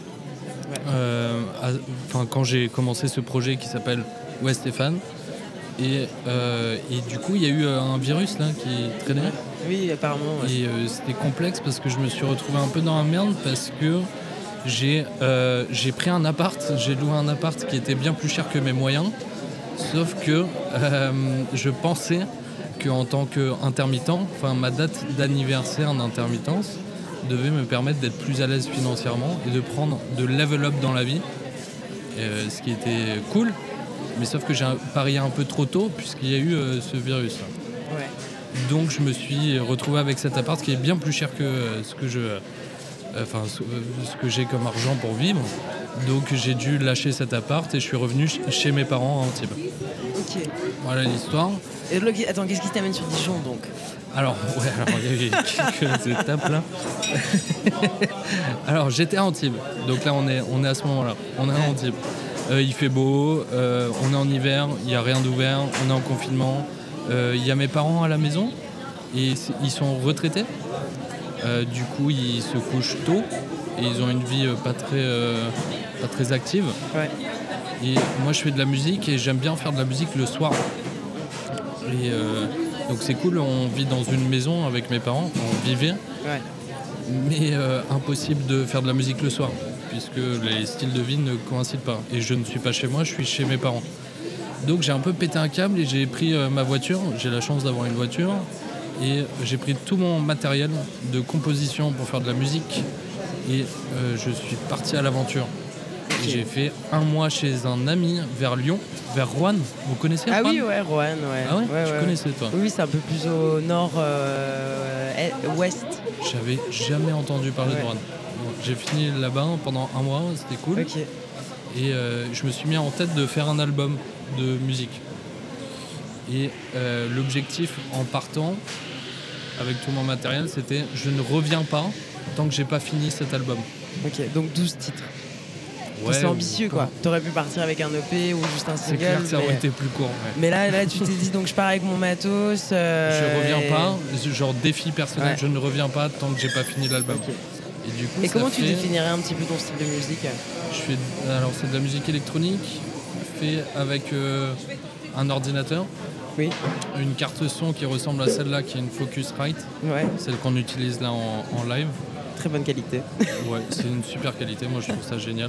Ouais. Euh, à, quand j'ai commencé ce projet qui s'appelle Wes Stéphane. Et, euh, et du coup, il y a eu un virus là, qui traînait. Oui, apparemment. Ouais. Et euh, c'était complexe parce que je me suis retrouvé un peu dans la merde parce que J'ai, euh, j'ai pris un appart, j'ai loué un appart qui était bien plus cher que mes moyens, sauf que euh, je pensais qu'en tant qu'intermittent, enfin ma date d'anniversaire d'intermittence devait me permettre d'être plus à l'aise financièrement et de prendre de level up dans la vie, euh, ce qui était cool, mais sauf que j'ai parié un peu trop tôt puisqu'il y a eu euh, ce virus. Ouais. Donc je me suis retrouvé avec cet appart qui est bien plus cher que euh, ce que je... enfin ce que j'ai comme argent pour vivre, Donc j'ai dû lâcher cet appart et je suis revenu chez mes parents à Antibes. Ok. Voilà l'histoire. Et le... Attends, qu'est-ce qui t'amène sur Dijon donc ? Alors, ouais, alors il y a eu quelques étapes là. Alors j'étais à Antibes, donc là on est, on est à ce moment-là, on est à Antibes. Euh, il fait beau, euh, on est en hiver, il n'y a rien d'ouvert, on est en confinement. Euh, il y a mes parents à la maison et ils sont retraités. Euh, du coup, ils se couchent tôt et ils ont une vie euh, pas très, euh, pas très active. Ouais. Et moi, je fais de la musique et j'aime bien faire de la musique le soir. Et euh, donc, c'est cool, on vit dans une maison avec mes parents, on vivait, ouais. mais euh, impossible de faire de la musique le soir puisque les styles de vie ne coïncident pas. Et je ne suis pas chez moi, je suis chez mes parents. Donc, j'ai un peu pété un câble et j'ai pris euh, ma voiture. J'ai la chance d'avoir une voiture. Et j'ai pris tout mon matériel de composition pour faire de la musique et euh, je suis parti à l'aventure. Okay. J'ai fait un mois chez un ami vers Lyon, vers Rouen. Vous connaissez Rouen ? Ah oui, ouais, Rouen, ouais. Ah ouais, ouais tu ouais, connaissais ouais. toi ? Oui, c'est un peu plus au nord-ouest. Euh, J'avais jamais entendu parler ouais. de Rouen. Bon, j'ai fini là-bas pendant un mois, c'était cool. Okay. Et euh, je me suis mis en tête de faire un album de musique. Et euh, l'objectif en partant avec tout mon matériel, c'était je ne reviens pas tant que j'ai pas fini cet album. Ok, donc douze titres. Ouais, c'est ambitieux quoi. T'aurais pu partir avec un E P ou juste un single. C'est clair que ça aurait été plus court. Ouais. Mais là, là, tu t'es dit donc je pars avec mon matos. Euh, je reviens et... pas, genre défi personnel, ouais. je ne reviens pas tant que j'ai pas fini l'album. Okay. Et, du coup, et comment fait... tu définirais un petit peu ton style de musique? Je fais alors c'est de la musique électronique, fait avec euh, un ordinateur. Oui. Une carte son qui ressemble à celle-là, qui est une Focusrite, ouais. celle qu'on utilise là en, en live. Très bonne qualité. Ouais, c'est une super qualité, moi je trouve ça génial.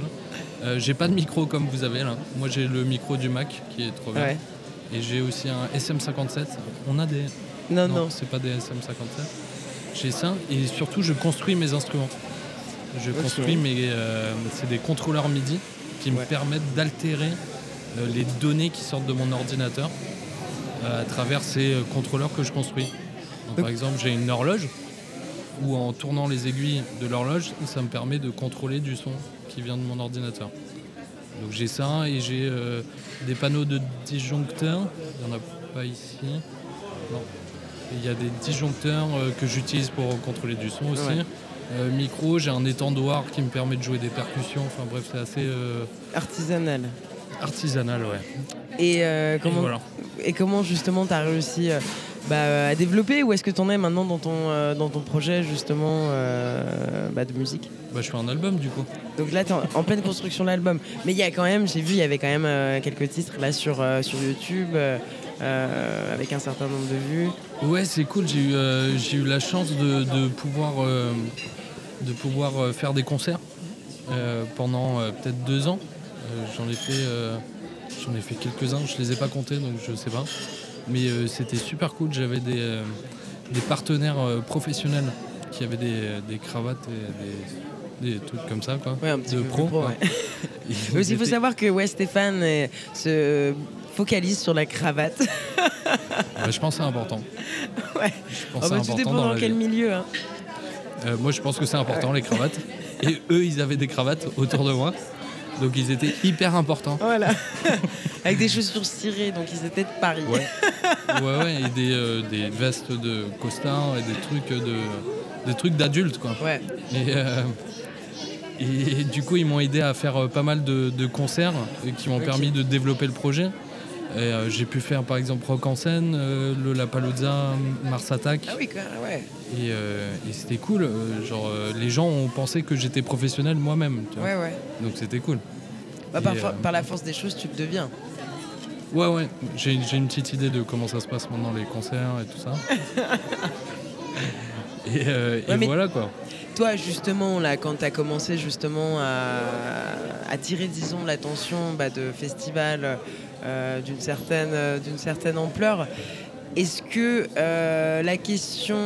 Euh, j'ai pas de micro comme vous avez là, moi j'ai le micro du Mac qui est trop bien. Ouais. Et j'ai aussi un S M cinquante-sept, on a des... Non, non, non. c'est pas des S M cinquante-sept. J'ai ça et surtout je construis mes instruments. Je okay. construis mes... Euh, c'est des contrôleurs MIDI qui ouais. me permettent d'altérer euh, les données qui sortent de mon ordinateur. À travers ces contrôleurs que je construis. Donc, par exemple, j'ai une horloge où en tournant les aiguilles de l'horloge, ça me permet de contrôler du son qui vient de mon ordinateur. Donc j'ai ça et j'ai euh, des panneaux de disjoncteurs. Il n'y en a pas ici. Non. Il y a des disjoncteurs euh, que j'utilise pour contrôler du son aussi. Ouais. Euh, micro, j'ai un étendoir qui me permet de jouer des percussions. Enfin bref, c'est assez... Euh... Artisanal. Artisanal, ouais. Et, euh, comment... et voilà. Et comment justement t'as réussi euh, bah, à développer ou est-ce que t'en es maintenant dans ton, euh, dans ton projet justement euh, bah, de musique? Bah je fais un album du coup. Donc là t'es en, en pleine construction de l'album. Mais il y a quand même, j'ai vu, il y avait quand même euh, quelques titres là sur, euh, sur YouTube euh, euh, avec un certain nombre de vues. Ouais c'est cool, j'ai eu, euh, j'ai eu la chance de, de pouvoir, euh, de pouvoir euh, faire des concerts euh, pendant euh, peut-être deux ans. Euh, j'en ai fait... Euh, J'en ai fait quelques-uns, je les ai pas comptés, donc je sais pas. Mais euh, c'était super cool, j'avais des, euh, des partenaires euh, professionnels qui avaient des, des cravates et des, des trucs comme ça, quoi. Ouais, un petit de peu pro. Plus pro ouais. Mais aussi, il faut savoir que Wes Stéphane euh, se focalise sur la cravate. Bah, je pense que c'est important. Ouais. Je pense oh, bah, c'est important tout dépend dans, dans quel vie. milieu. Hein. Euh, moi, je pense que c'est important, ouais. les cravates. Et eux, ils avaient des cravates autour de moi. Donc ils étaient hyper importants. Voilà. Avec des chaussures cirées, donc ils étaient de Paris. Ouais, ouais, ouais. Et des, euh, des vestes de costard et des trucs de, des trucs d'adultes, quoi. Ouais. Et, euh, et, et du coup, ils m'ont aidé à faire euh, pas mal de, de concerts et qui m'ont okay. permis de développer le projet. Et, euh, j'ai pu faire, par exemple, Rock en scène, euh, le La Palozza, Mars Attack. Ah oui, ouais. Et, euh, et c'était cool. Euh, genre, euh, les gens ont pensé que j'étais professionnel moi-même. Tu vois. Ouais, ouais. Donc c'était cool. Bah, par, euh... par la force des choses, tu le deviens. Ouais, ouais. J'ai, j'ai une petite idée de comment ça se passe maintenant, les concerts et tout ça. et euh, ouais, et voilà, quoi. Toi, justement, là, quand tu as commencé justement à attirer, disons, l'attention bah, de festivals euh, d'une certaine, euh, d'une certaine ampleur, est-ce que euh, la question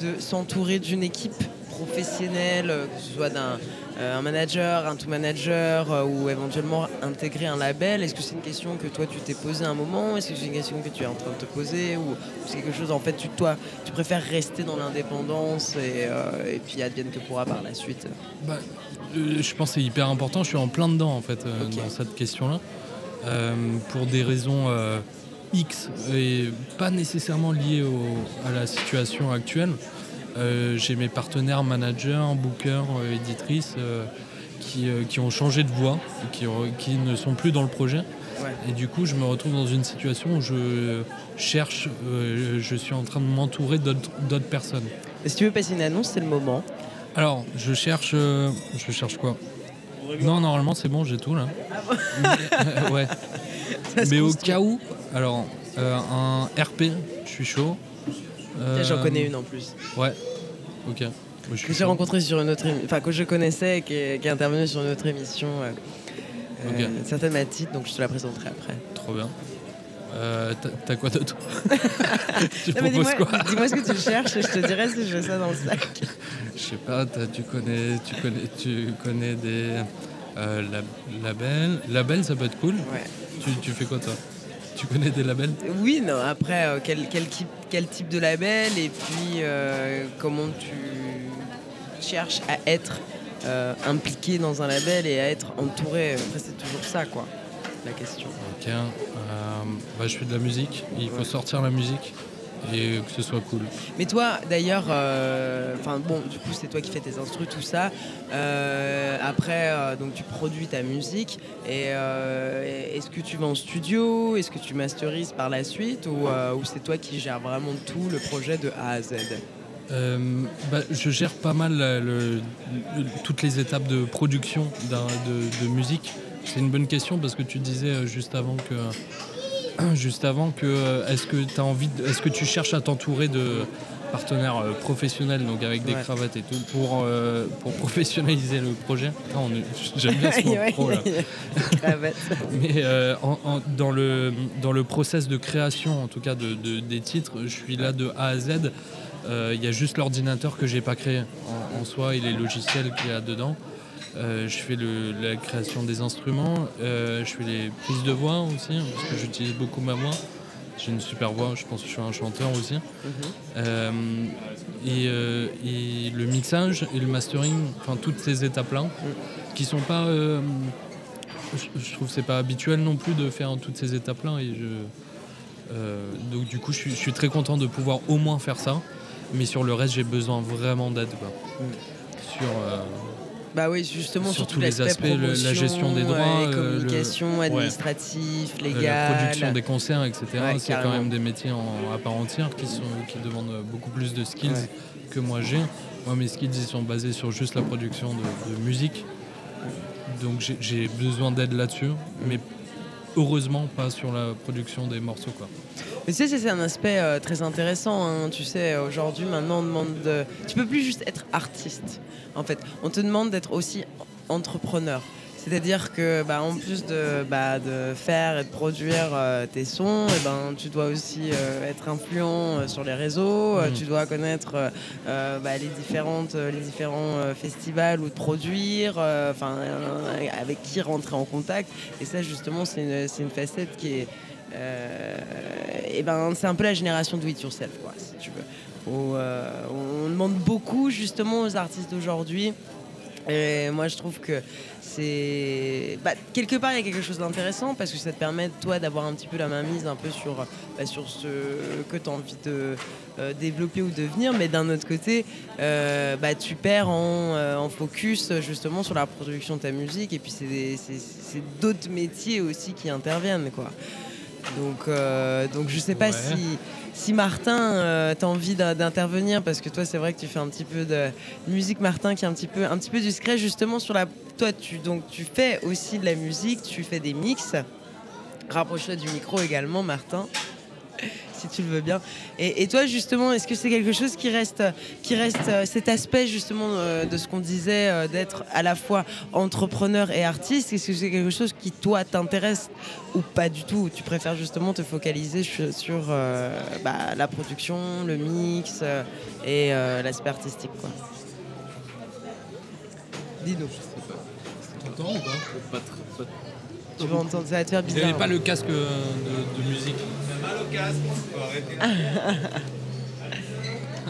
de s'entourer d'une équipe professionnelle, que ce soit d'un, euh, un manager, un tout manager euh, ou éventuellement intégrer un label? Est-ce que c'est une question que toi tu t'es posée un moment? Est-ce que c'est une question que tu es en train de te poser? Ou c'est quelque chose en fait tu, toi tu préfères rester dans l'indépendance et, euh, et puis advienne que pourra par la suite? Bah, euh, je pense que c'est hyper important, je suis en plein dedans en fait euh, okay. dans cette question-là euh, pour des raisons... Euh, X et pas nécessairement lié au, à la situation actuelle. Euh, j'ai mes partenaires managers, bookers, euh, éditrices euh, qui, euh, qui ont changé de voie, qui, qui ne sont plus dans le projet. Ouais. Et du coup, je me retrouve dans une situation où je cherche, euh, je suis en train de m'entourer d'autres, d'autres personnes. Et si tu veux passer une annonce, c'est le moment. Alors, je cherche... Euh, je cherche quoi ? Non, normalement, c'est bon, j'ai tout là. Ah bon ? Mais, euh, ouais. Mais au cas où, alors euh, un R P, je suis chaud. Euh... J'en connais une en plus. Ouais. Ok. Moi, que j'ai rencontré sur une autre, émi... enfin que je connaissais, qui est, qui est intervenue sur une autre émission. Euh, okay. euh, certaine Mathilde, donc je te la présenterai après. Trop bien. Euh, t'as, t'as quoi d'autre? Tu non, proposes dis-moi, quoi? Dis-moi ce que tu cherches et je te dirai si j'ai ça dans le sac. Je sais pas. Tu connais, tu connais, tu connais des euh, lab- labels. Labels, ça peut être cool. Ouais. Tu, tu fais quoi toi? Tu connais des labels? Oui, non, après, euh, quel, quel, type, quel type de label et puis euh, comment tu cherches à être euh, impliqué dans un label et à être entouré. Après, c'est toujours ça, quoi, la question. Ok, euh, bah, je fais de la musique, il ouais. faut sortir la musique et que ce soit cool. Mais toi, d'ailleurs, euh, bon, du coup, c'est toi qui fais tes instrus, tout ça. Euh, après, euh, donc, tu produis ta musique. Et euh, est-ce que tu vas en studio? Est-ce que tu masterises par la suite? Ou, euh, ou c'est toi qui gères vraiment tout le projet de A à Z? euh, bah, Je gère pas mal le, le, toutes les étapes de production d'un, de, de musique. C'est une bonne question parce que tu disais juste avant que... Juste avant que, est-ce que t'as envie de, est-ce que tu cherches à t'entourer de partenaires professionnels, donc avec des ouais. cravates et tout, pour, euh, pour professionnaliser le projet. Ah, on est, j'aime bien ce mot pro là. Mais euh, en, en, dans le dans le process de création, en tout cas de, de des titres, je suis là de A à Z. Il euh, y a juste l'ordinateur que j'ai pas créé en, en soi et les logiciels qu'il y a dedans. Euh, je fais le, la création des instruments, euh, je fais les prises de voix aussi, parce que j'utilise beaucoup ma voix. J'ai une super voix, je pense que je suis un chanteur aussi. Mm-hmm. Euh, et, euh, et le mixage et le mastering, enfin toutes ces étapes-là, mm. qui sont pas... Euh, je, je trouve que c'est pas habituel non plus de faire toutes ces étapes-là. Et je, euh, donc du coup, je suis, je suis très content de pouvoir au moins faire ça, mais sur le reste, j'ai besoin vraiment d'aide. Quoi. Mm. Sur... Euh, Bah oui, justement, sur tous les aspects, le, la gestion des droits, euh, communication, le, administratif, ouais. légal, la production des concerts, et cetera. Ouais, c'est carrément. Quand même des métiers en, à part entière qui, sont, qui demandent beaucoup plus de skills ouais. que moi j'ai. Moi, mes skills, ils sont basés sur juste la production de, de musique. Donc, j'ai, j'ai besoin d'aide là-dessus, mais heureusement pas sur la production des morceaux, quoi. Mais tu sais, c'est un aspect euh, très intéressant, hein. Tu sais, aujourd'hui, maintenant, on demande de... Tu peux plus juste être artiste, en fait. On te demande d'être aussi entrepreneur. C'est-à-dire que, bah, en plus de, bah, de faire et de produire euh, tes sons, et ben, tu dois aussi euh, être influent euh, sur les réseaux, euh, mmh. tu dois connaître euh, bah, les, différentes, euh, les différents euh, festivals ou de produire, euh, euh, avec qui rentrer en contact. Et ça, justement, c'est une, c'est une facette qui est... Euh, et ben c'est un peu la génération do it yourself, quoi, si tu veux. Où, euh, on demande beaucoup justement aux artistes d'aujourd'hui. Et moi je trouve que c'est bah, quelque part il y a quelque chose d'intéressant parce que ça te permet toi d'avoir un petit peu la mainmise un peu sur, bah, sur ce que tu as envie de euh, développer ou devenir, mais d'un autre côté euh, bah, tu perds en, euh, en focus justement sur la production de ta musique et puis c'est, des, c'est, c'est d'autres métiers aussi qui interviennent, quoi. Donc, euh, donc je sais pas ouais. si, si Martin euh, t'as envie d'intervenir parce que toi c'est vrai que tu fais un petit peu de musique, Martin, qui est un petit peu, un petit peu discret justement sur la... Toi tu, donc, tu fais aussi de la musique, tu fais des mix. Rapproche-toi du micro également, Martin, si tu le veux bien. Et, et toi justement, est-ce que c'est quelque chose qui reste, qui reste cet aspect justement euh, de ce qu'on disait euh, d'être à la fois entrepreneur et artiste? Est-ce que c'est quelque chose qui toi t'intéresse ou pas du tout? Tu préfères justement te focaliser sur, sur euh, bah, la production, le mix euh, et euh, l'aspect artistique, quoi? Dis-nous. Je sais pas. T'entends ou pas? Pas, très, pas... Tu vas entendre, ça va te faire bizarre. Je n'avais pas le casque de, de musique. T'as mal au casque, on peut arrêter.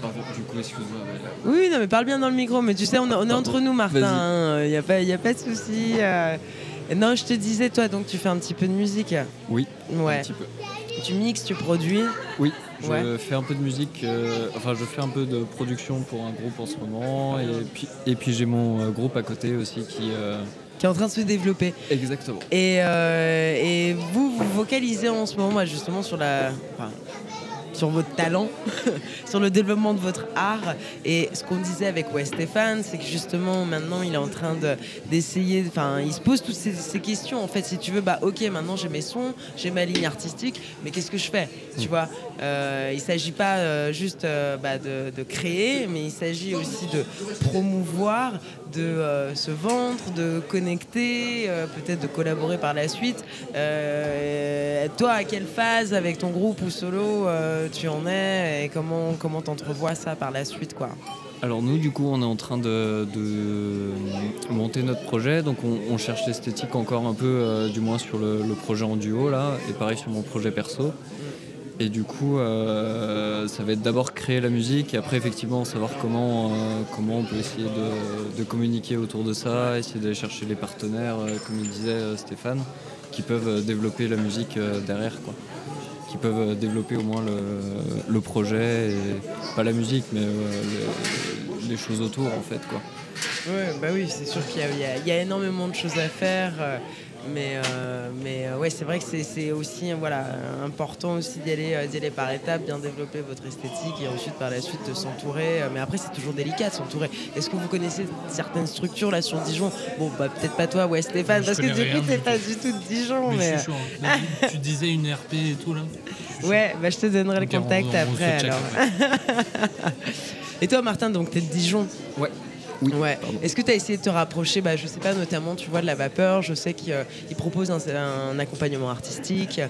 Pardon, du coup, excuse-moi. Mais... Oui, non, mais parle bien dans le micro. Mais tu sais, on, on est entre nous, Martin. Il n'y a, a pas de souci. Euh... Non, je te disais, toi, donc tu fais un petit peu de musique. Oui, ouais. Un petit peu. Tu mixes, tu produis. Oui, je ouais. fais un peu de musique. Euh, enfin, je fais un peu de production pour un groupe en ce moment. Et puis, et puis j'ai mon euh, groupe à côté aussi qui... Euh... qui est en train de se développer. Exactement. Et, euh, et vous, vous vocalisez en ce moment, justement, sur la... Enfin, sur votre talent, sur le développement de votre art. Et ce qu'on disait avec Wes Stéphane, c'est que justement maintenant il est en train de, d'essayer, enfin il se pose toutes ces, ces questions en fait. Si tu veux, bah ok, maintenant j'ai mes sons, j'ai ma ligne artistique, mais qu'est-ce que je fais, tu vois? Euh, il s'agit pas euh, juste euh, bah, de, de créer, mais il s'agit aussi de promouvoir, de euh, se vendre, de connecter, euh, peut-être de collaborer par la suite. Euh, toi, à quelle phase avec ton groupe ou solo euh, tu en es et comment comment t'entrevois ça par la suite, quoi? Alors nous, du coup, on est en train de, de monter notre projet, donc on, on cherche l'esthétique encore un peu, euh, du moins sur le, le projet en duo là, et pareil sur mon projet perso. Et du coup, euh, ça va être d'abord créer la musique et après, effectivement, savoir comment, euh, comment on peut essayer de, de communiquer autour de ça, essayer d'aller chercher les partenaires, euh, comme il disait euh, Stéphane, qui peuvent développer la musique euh, derrière, quoi. Qui peuvent développer au moins le, le projet, et, pas la musique, mais euh, les, les choses autour, en fait, quoi. Ouais, bah oui, c'est sûr qu'il y a, il y a, il y a énormément de choses à faire. Euh... Mais, euh, mais euh, ouais, c'est vrai que c'est, c'est aussi voilà, important aussi d'y aller, euh, d'y aller par étapes, bien développer votre esthétique et ensuite par la suite de s'entourer. Mais après, c'est toujours délicat de s'entourer. Est-ce que vous connaissez certaines structures là sur Dijon? Bon, bah, peut-être pas toi, ouais, Stéphane, parce que du coup, t'es pas du tout de Dijon. Mais, mais... Je suis chaud, hein. Là, tu disais une R P et tout là. Ouais, bah, je te donnerai donc le contact on, on après. Alors. Et toi, Martin, donc t'es de Dijon? Ouais. Oui, ouais. Est-ce que tu as essayé de te rapprocher, bah, je sais pas, notamment tu vois de La Vapeur? Je sais qu'ils euh, proposent un, un accompagnement artistique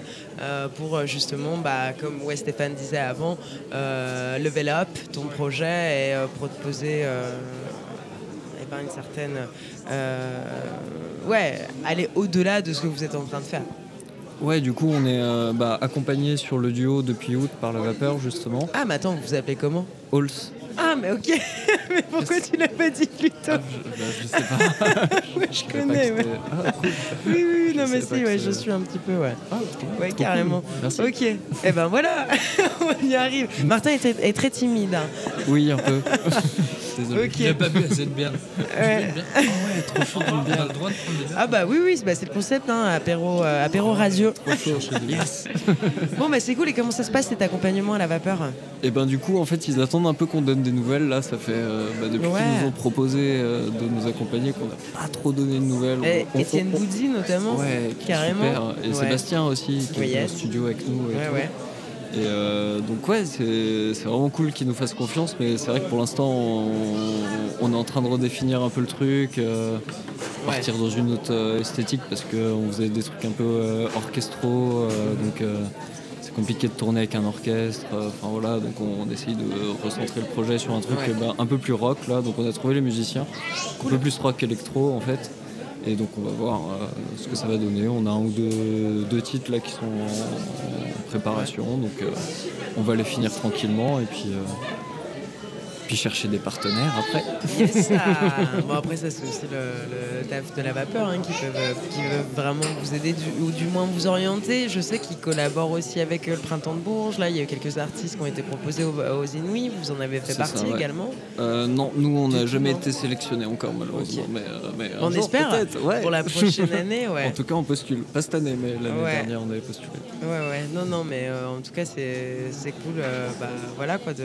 euh, pour justement, bah, comme Wes Stéphane disait avant, euh, level up ton projet et euh, proposer euh, et ben une certaine euh, ouais, aller au-delà de ce que vous êtes en train de faire. Ouais, du coup, on est euh, bah, accompagné sur le duo depuis août par La Vapeur, justement. Ah, mais attends, vous vous appelez comment? Hulse. Ah, mais ok. Mais pourquoi je tu l'as pas dit plus tôt? Ah, je, bah, je sais pas. Moi, je, je connais, ouais. Ah, cool. Oui, oui, oui, non, mais si, ouais, je suis un petit peu, ouais. Ah, ouais, trop carrément. Cool. Merci. Ok. Et eh ben voilà, on y arrive. Martin est très, est très timide. Hein. Oui, un peu. Désolé. Okay. Il n'a pas bu assez de bière. Ouais. Ah oh ouais, trop chaud de bière. Le droit de prendre des bières. Ah bah oui, oui, c'est, bah, c'est le concept, hein, apéro, euh, apéro radio. Trop chaud, je sais. Yes. Bon, bah c'est cool. Et comment ça se passe, cet accompagnement à La Vapeur? Et ben du coup, en fait, ils attendent un peu qu'on donne des nouvelles. Là, ça fait euh, bah, depuis ouais. qu'ils nous ont proposé euh, de nous accompagner qu'on n'a pas trop donné de nouvelles. Étienne euh, Boudzi, notamment. Ouais, carrément. Super. Et ouais. Sébastien aussi, qui est en studio avec nous. Et ouais, tout. Ouais. Et euh, donc ouais, c'est, c'est vraiment cool qu'ils nous fassent confiance, mais c'est vrai que pour l'instant on, on est en train de redéfinir un peu le truc, euh, partir ouais. dans une autre esthétique, parce qu'on faisait des trucs un peu euh, orchestraux, euh, donc euh, c'est compliqué de tourner avec un orchestre, enfin euh, voilà, donc on, on essaye de recentrer le projet sur un truc ouais. bah, un peu plus rock là, donc on a trouvé les musiciens, cool. un peu plus rock électro en fait. Et donc on va voir euh, ce que ça va donner. On a un ou deux, deux titres là qui sont en, en préparation, donc euh, on va les finir tranquillement et puis, euh, puis chercher des partenaires après. Yes, ah. Bon après ça c'est aussi le, le taf de La Vapeur hein, qui peuvent qui veut vraiment vous aider du, ou du moins vous orienter. Je sais qu'ils collaborent aussi avec le Printemps de Bourges. Là il y a eu quelques artistes qui ont été proposés aux, aux Inuits. Vous en avez fait c'est partie ça, ouais. également. Euh, non, nous on n'a jamais été sélectionnés encore malheureusement. Okay. Mais, euh, mais on jour, espère ouais. pour la prochaine année. Ouais. En tout cas on postule. Pas cette année mais l'année ouais. dernière on avait postulé. Ouais ouais non non mais euh, en tout cas c'est c'est cool euh, bah voilà quoi de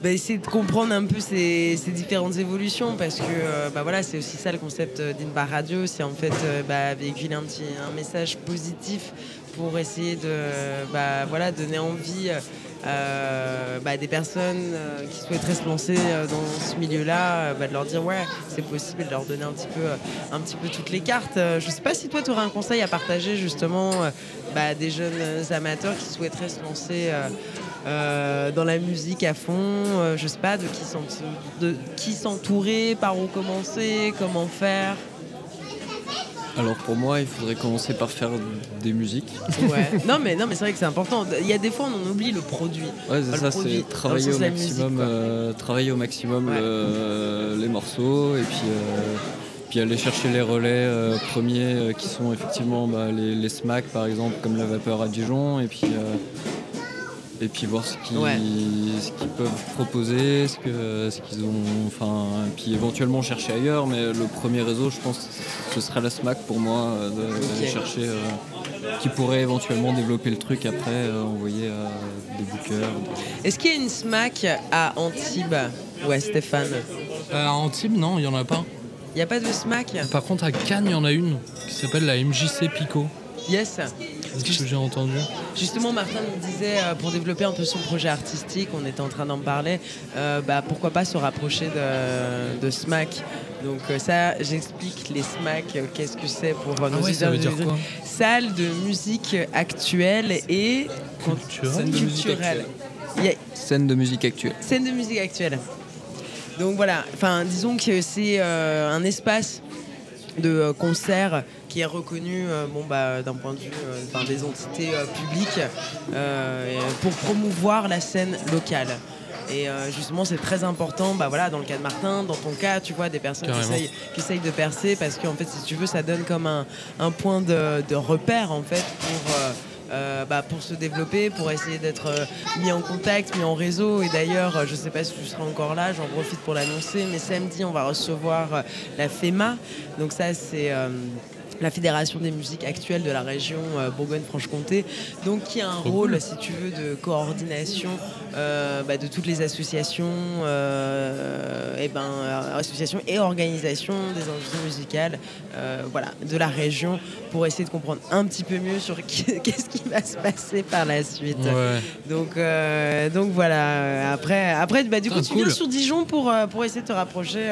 bah, essayer de comprendre un peu ces, ces différentes évolutions parce que euh, bah voilà, c'est aussi ça le concept d'In Bar Radio, c'est en fait euh, bah, véhiculer un petit un message positif pour essayer de bah, voilà, donner envie euh, bah, des personnes qui souhaiteraient se lancer dans ce milieu-là, bah, de leur dire ouais, c'est possible, et de leur donner un petit peu, un petit peu toutes les cartes. Je ne sais pas si toi tu aurais un conseil à partager justement bah, des jeunes amateurs qui souhaiteraient se lancer euh, Euh, dans la musique à fond, euh, je sais pas de qui, de qui s'entourer, par où commencer, comment faire. Alors pour moi, il faudrait commencer par faire des musiques. Ouais. non mais non mais c'est vrai que c'est important. Il y a des fois on oublie le produit. Ouais, c'est enfin, ça, produit, c'est travailler au maximum, musique, euh, travailler au maximum ouais. euh, les morceaux et puis. Euh... Puis aller chercher les relais euh, premiers euh, qui sont effectivement bah, les, les SMAC par exemple, comme La Vapeur à Dijon, et puis, euh, et puis voir ce qu'ils, ouais. ce qu'ils peuvent proposer, ce, que, ce qu'ils ont, enfin, puis éventuellement chercher ailleurs. Mais le premier réseau, je pense, ce serait la SMAC pour moi, euh, d'aller okay. chercher euh, qui pourrait éventuellement développer le truc après, euh, envoyer euh, des bookers. Des... Est-ce qu'il y a une SMAC à Antibes, ouais, Stéphane ? euh, À Antibes, non, il n'y en a pas. Il n'y a pas de SMAC. Par contre, à Cannes, il y en a une qui s'appelle la M J C Pico. Yes. C'est ce que j'ai entendu. Justement, Martin nous disait, euh, pour développer un peu son projet artistique, on était en train d'en parler, euh, bah, pourquoi pas se rapprocher de, de SMAC. Donc euh, ça, j'explique les SMAC, euh, qu'est-ce que c'est pour euh, nos ah ouais, ça veut dire quoi ? Salle de musique actuelle et culturelle. Culturelle. Yeah. Scène de musique actuelle. Scène de musique actuelle. Donc voilà, enfin, disons que c'est euh, un espace de euh, concert qui est reconnu euh, bon, bah, d'un point de vue euh, des entités euh, publiques euh, pour promouvoir la scène locale. Et euh, justement, c'est très important, bah, voilà, dans le cas de Martin, dans ton cas, tu vois, des personnes qui essayent, qui essayent de percer parce qu'en fait, si tu veux, ça donne comme un, un point de, de repère en fait, pour... Euh, Euh, bah, pour se développer, pour essayer d'être euh, mis en contact, mis en réseau. Et d'ailleurs, euh, je sais pas si tu seras encore là, j'en profite pour l'annoncer, mais samedi on va recevoir euh, la FEMA, donc ça c'est euh, la Fédération des musiques actuelles de la région euh, Bourgogne-Franche-Comté, donc qui a un Trop rôle cool. si tu veux de coordination euh, bah, de toutes les associations euh, et ben, euh, associations et organisations des industries musicales euh, voilà, de la région, pour essayer de comprendre un petit peu mieux sur qu'est-ce qui va se passer par la suite. Ouais. Donc, euh, donc voilà. Après, après bah, du coup, ah, tu cool. viens sur Dijon pour, pour essayer de te rapprocher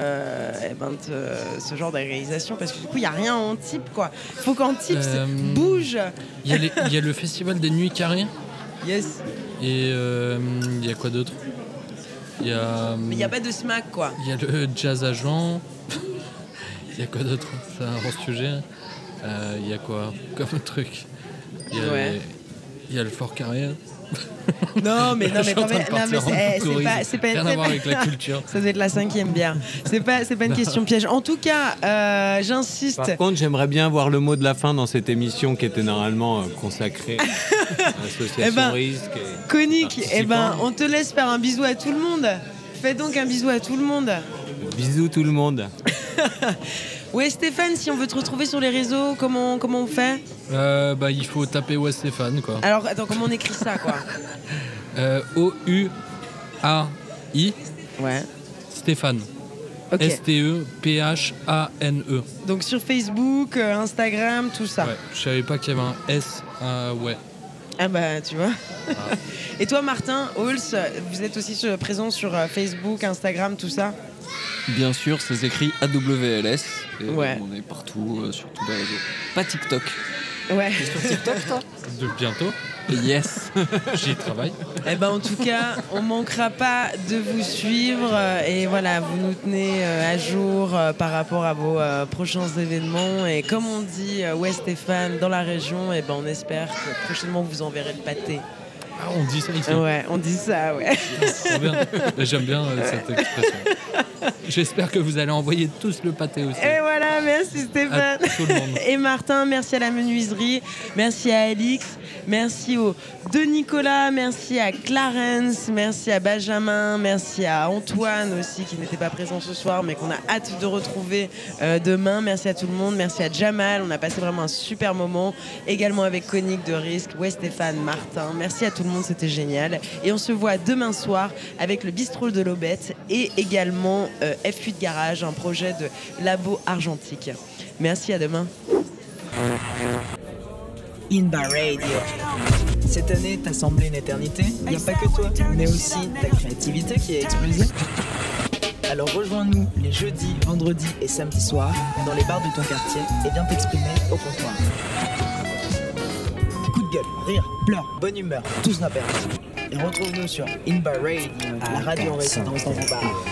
euh, et ben, te, ce genre d'organisation, parce que du coup, il n'y a rien en type, quoi. Il faut qu'en type euh, bouge. Il y, y a le festival des Nuits Carrées. Yes. Et il euh, y a quoi d'autre ? Il n'y a, a pas de SMAC, quoi. Il y a le jazz à Jean. Il y a quoi d'autre ? C'est un grand sujet. Il euh, y a quoi comme truc ? Il ouais. les... y a le Fort Carré. Non, mais, non, mais, quand même, non, mais c'est, c'est, pas, c'est pas. Rien à voir avec la culture. Ça doit être la cinquième bière. C'est pas, c'est pas une question piège. En tout cas, euh, j'insiste. Par contre, j'aimerais bien voir le mot de la fin dans cette émission qui était normalement euh, consacrée à l'association eh ben, Risk. Konik, eh ben, on te laisse faire un bisou à tout le monde. Fais donc un bisou à tout le monde. Bisous tout le monde. Ouais, Stéphane, si on veut te retrouver sur les réseaux, comment, comment on fait ? euh, bah, Il faut taper Wes Stéphane, quoi. Alors, attends, comment on écrit ça, quoi ? euh, O U A I ouais. Stéphane. Okay. S T E P H A N E. Donc sur Facebook, euh, Instagram, tout ça. Ouais, je savais pas qu'il y avait un S, euh, ouais. Ah bah, tu vois. Ah. Et toi, Martin, Hulse, vous êtes aussi sur, présent sur euh, Facebook, Instagram, tout ça ? Bien sûr, c'est écrit A W L S. Et ouais. On est partout, euh, sur tous les réseaux. Pas TikTok. Ouais. T'es sur TikTok, toi ? De bientôt. Yes. J'y travaille. Eh ben, en tout cas, on manquera pas de vous suivre. Euh, et voilà, vous nous tenez euh, à jour euh, par rapport à vos euh, prochains événements. Et comme on dit, euh, Wes Stéphane, dans la région, eh ben, on espère que prochainement, vous enverrez le pâté. Ah, on dit ça ici. Ouais, on dit ça, ouais. C'est bien. J'aime bien euh, cette expression. J'espère que vous allez envoyer tous le pâté aussi. Et voilà, merci Stéphane. Tout le monde. Et Martin, merci à la menuiserie, merci à Alix, merci aux deux Nicolas, merci à Clarence, merci à Benjamin, merci à Antoine aussi qui n'était pas présent ce soir mais qu'on a hâte de retrouver euh, demain. Merci à tout le monde, merci à Jamal, on a passé vraiment un super moment. Également avec Konik de Risk, Wes Stéphane, Martin. Merci à tout le monde, c'était génial. Et on se voit demain soir avec le bistrot de l'Aubette et également euh, F huit Garage, un projet de labo argentique. Merci, à demain. In Bar Radio. Cette année, t'as semblé une éternité. Y a pas que toi, mais aussi ta créativité qui a explosé. Alors rejoins-nous les jeudis, vendredis et samedis soirs dans les bars de ton quartier et viens t'exprimer au comptoir. Coup de gueule, rire, pleurs, bonne humeur, tous n'a perdu. Et retrouve-nous sur In Bar Radio, la radio résidence dans ton bar.